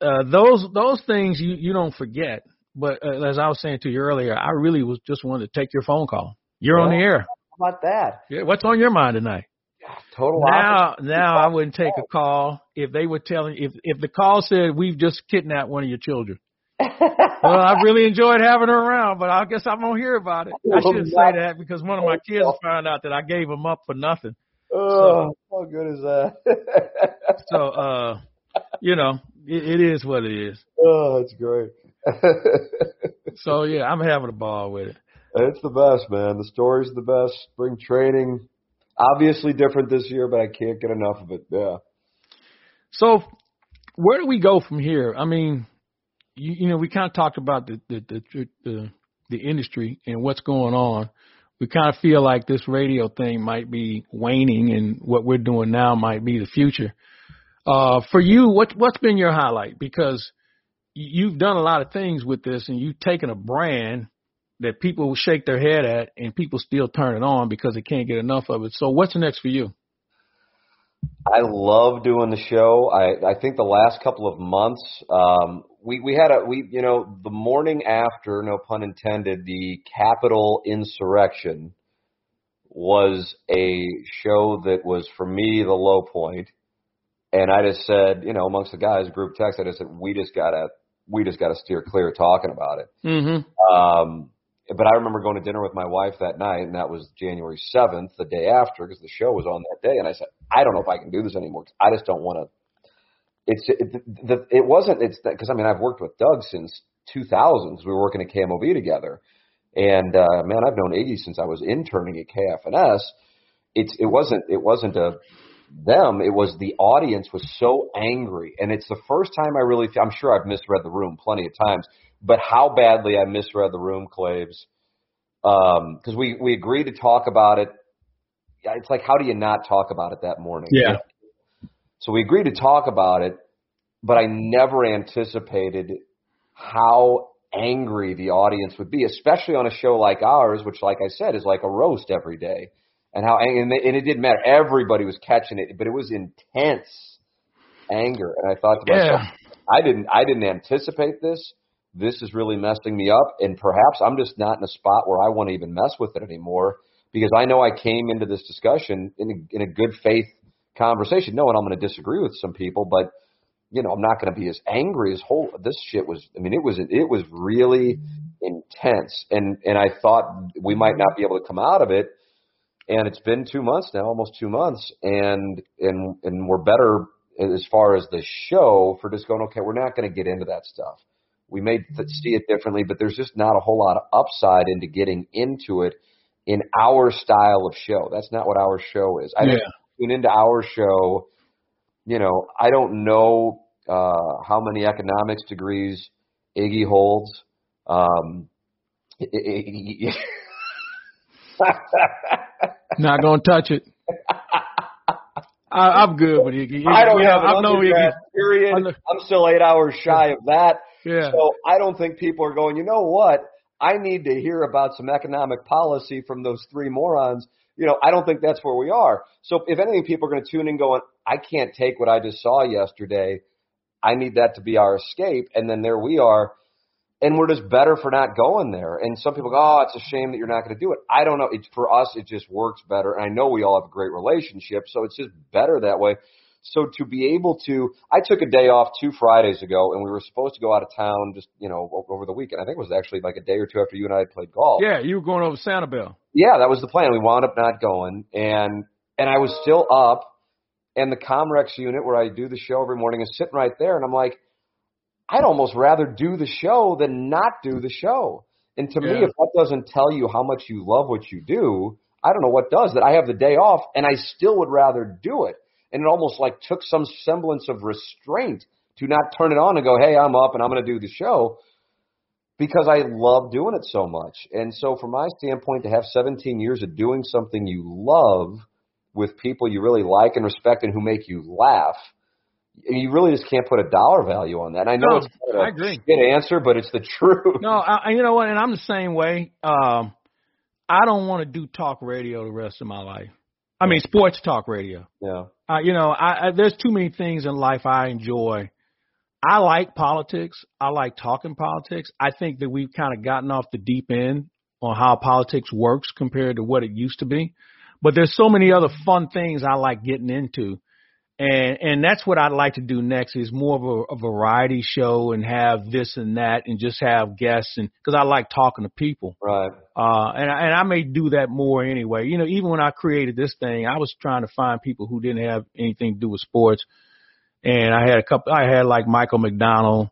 Uh, those those things you, you don't forget. But uh, as I was saying to you earlier, I really was just wanted to take your phone call. You're well, on the air. How about that? Yeah, what's on your mind tonight? Yeah, total now, opposite. Now I wouldn't take a call if they were telling – if if the call said, we've just kidnapped one of your children. Well, I really enjoyed having her around, but I guess I won't hear about it. I shouldn't say that because one of my kids found out that I gave them up for nothing. Oh, so, how good is that? so, uh, you know, it, it is what it is. Oh, that's great. So, yeah, I'm having a ball with it. It's the best, man. The story's the best. Spring training, obviously different this year, but I can't get enough of it. Yeah. So where do we go from here? I mean, you, you know, we kind of talked about the the, the the the industry and what's going on. We kind of feel like this radio thing might be waning, and what we're doing now might be the future. Uh, for you, what what's been your highlight? Because you've done a lot of things with this, and you've taken a brand that people will shake their head at, and people still turn it on because they can't get enough of it. So what's next for you? I love doing the show. I, I think the last couple of months, um, we, we had a, we, you know, the morning after, no pun intended, the Capitol insurrection was a show that was, for me, the low point. And I just said, you know, amongst the guys, group text, I just said, we just gotta, we just gotta steer clear of talking about it. Mm-hmm. Um, But I remember going to dinner with my wife that night, and that was January seventh, the day after, because the show was on that day. And I said, I don't know if I can do this anymore. Cause I just don't want to. It's it, the, it wasn't it's because I mean I've worked with Doug since two thousand because we were working at K M O V together, and uh, man, I've known Iggy since I was interning at K F N S. It's it wasn't it wasn't a them. It was the audience was so angry, and it's the first time I really. I'm sure I've misread the room plenty of times. But how badly I misread the room, Claves, because um, we, we agreed to talk about it. It's like, how do you not talk about it that morning? Yeah. You know? So we agreed to talk about it, but I never anticipated how angry the audience would be, especially on a show like ours, which, like I said, is like a roast every day. And how and it didn't matter. Everybody was catching it, but it was intense anger. And I thought to myself, yeah. I didn't I didn't anticipate this. This is really messing me up, and perhaps I'm just not in a spot where I want to even mess with it anymore because I know I came into this discussion in a, in a good faith conversation, knowing I'm going to disagree with some people, but, you know, I'm not going to be as angry as whole. This shit was, I mean, it was it was really intense, and, and I thought we might not be able to come out of it, and it's been two months now, almost two months, and and and we're better as far as the show for just going, okay, we're not going to get into that stuff. We may th- see it differently, but there's just not a whole lot of upside into getting into it in our style of show. That's not what our show is. I yeah. tune into our show, you know, I don't know uh, how many economics degrees Iggy holds. Um, Iggy. Not going to touch it. I, I'm good with Iggy. Iggy. I don't have an undergrad period. I'm, the- I'm still eight hours shy of that. Yeah. So I don't think people are going, you know what, I need to hear about some economic policy from those three morons. You know, I don't think that's where we are. So if anything, people are going to tune in going, I can't take what I just saw yesterday. I need that to be our escape. And then there we are. And we're just better for not going there. And some people go, oh, it's a shame that you're not going to do it. I don't know. It's for us, it just works better. And I know we all have a great relationship. So it's just better that way. So to be able to, I took a day off two Fridays ago, and we were supposed to go out of town just, you know, over the weekend. I think it was actually like a day or two after you and I had played golf. Yeah, you were going over to Sanibel. Yeah, that was the plan. We wound up not going, and and I was still up, and the Comrex unit where I do the show every morning is sitting right there, and I'm like, I'd almost rather do the show than not do the show. And to yeah. me, if that doesn't tell you how much you love what you do, I don't know what does. That I have the day off, and I still would rather do it. And it almost like took some semblance of restraint to not turn it on and go, hey, I'm up and I'm going to do the show because I love doing it so much. And so from my standpoint, to have seventeen years of doing something you love with people you really like and respect and who make you laugh, you really just can't put a dollar value on that. And I know no, it's not a good answer, but it's the truth. No, I, you know what? And I'm the same way. Um, I don't want to do talk radio the rest of my life. I mean, sports talk radio. Yeah. Uh, you know, I, I, there's too many things in life I enjoy. I like politics. I like talking politics. I think that we've kind of gotten off the deep end on how politics works compared to what it used to be. But there's so many other fun things I like getting into. And and that's what I'd like to do next is more of a, a variety show and have this and that and just have guests, and because I like talking to people. Right. Uh, and, and I may do that more anyway. You know, even when I created this thing, I was trying to find people who didn't have anything to do with sports. And I had a couple – I had like Michael McDonald,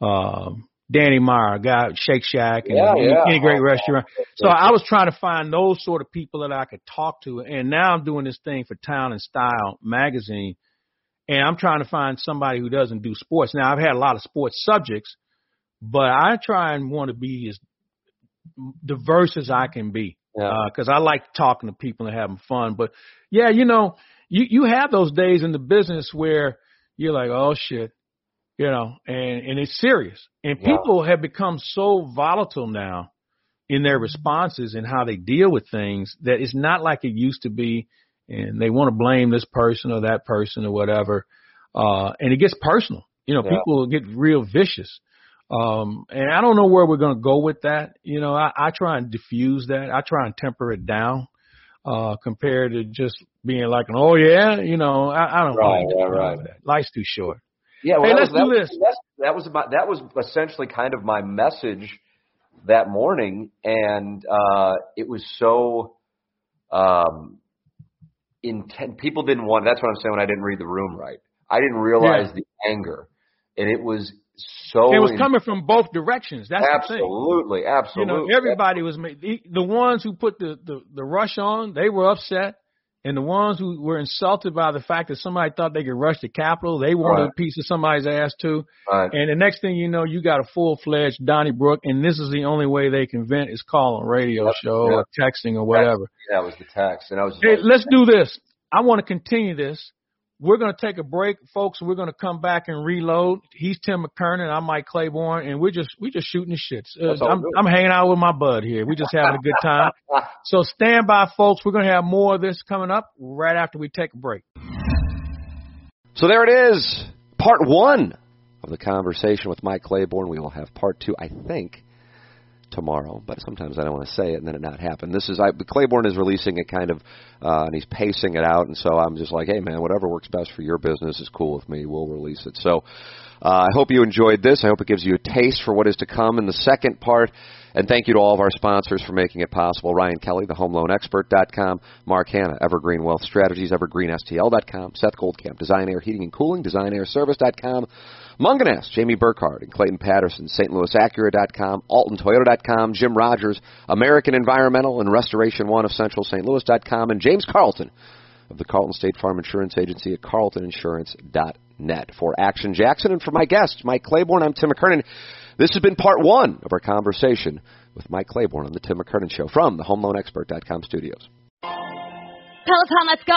uh, Danny Meyer, a guy at Shake Shack, and yeah, yeah. any great restaurant. So I was trying to find those sort of people that I could talk to. And now I'm doing this thing for Town and Style magazine. And I'm trying to find somebody who doesn't do sports. Now, I've had a lot of sports subjects, but I try and want to be as diverse as I can be because yeah. uh, I like talking to people and having fun. But, yeah, you know, you, you have those days in the business where you're like, oh, shit, you know, and, and it's serious. And yeah. people have become so volatile now in their responses and how they deal with things that it's not like it used to be. And they want to blame this person or that person or whatever. Uh, and it gets personal. You know, yeah. people get real vicious. Um, and I don't know where we're going to go with that. You know, I, I try and diffuse that. I try and temper it down uh, compared to just being like, an, oh, yeah, you know, I, I don't right, know. Yeah, right. That. Life's too short. Yeah, well, hey, let's was, do that, this. Was, that, was about, that was essentially kind of my message that morning. And uh, it was so um, – Intent people didn't want. That's what I'm saying. When I didn't read the room right, I didn't realize yeah. the anger, and it was so. It was intense. Coming from both directions. That's absolutely, the thing. absolutely. You know, everybody was made, the ones who put the, the the rush on. They were upset, and the ones who were insulted by the fact that somebody thought they could rush the Capitol, they wanted right. a piece of somebody's ass too. Right. And the next thing you know, you got a full fledged Donnybrook, and this is the only way they can vent is call a radio that's, show yeah. or texting or whatever. That's, that was the text, and I was. Hey, let's do this. I want to continue this. We're going to take a break, folks. We're going to come back and reload. He's Tim McKernan. I'm Mike Claiborne, and we're just we're just shooting the shits. Uh, I'm, I'm hanging out with my bud here. We're just having a good time. So stand by, folks. We're going to have more of this coming up right after we take a break. So there it is, part one of the conversation with Mike Claiborne. We will have part two, I think, tomorrow, but sometimes I don't want to say it and then it not happen. This is I, Claiborne is releasing it kind of, uh, and he's pacing it out, and so I'm just like, hey man, whatever works best for your business is cool with me. We'll release it. So uh, I hope you enjoyed this. I hope it gives you a taste for what is to come in the second part. And thank you to all of our sponsors for making it possible. Ryan Kelly, the home loan expert dot com. Mark Hanna, Evergreen Wealth Strategies, evergreen S T L dot com. Seth Goldcamp, Design Air Heating and Cooling, design air service dot com. Munganess, Jamie Burkhardt and Clayton Patterson, Saint Louis Acura dot com. Alton Toyota dot com. Jim Rogers, American Environmental and Restoration One of Central Saint Louis dot com. And James Carlton of the Carlton State Farm Insurance Agency at carlton insurance dot net. For Action Jackson and for my guest, Mike Claiborne, I'm Tim McKernan. This has been part one of our conversation with Mike Claiborne on the Tim McKernan Show from the home loan expert dot com studios. Peloton, let's go!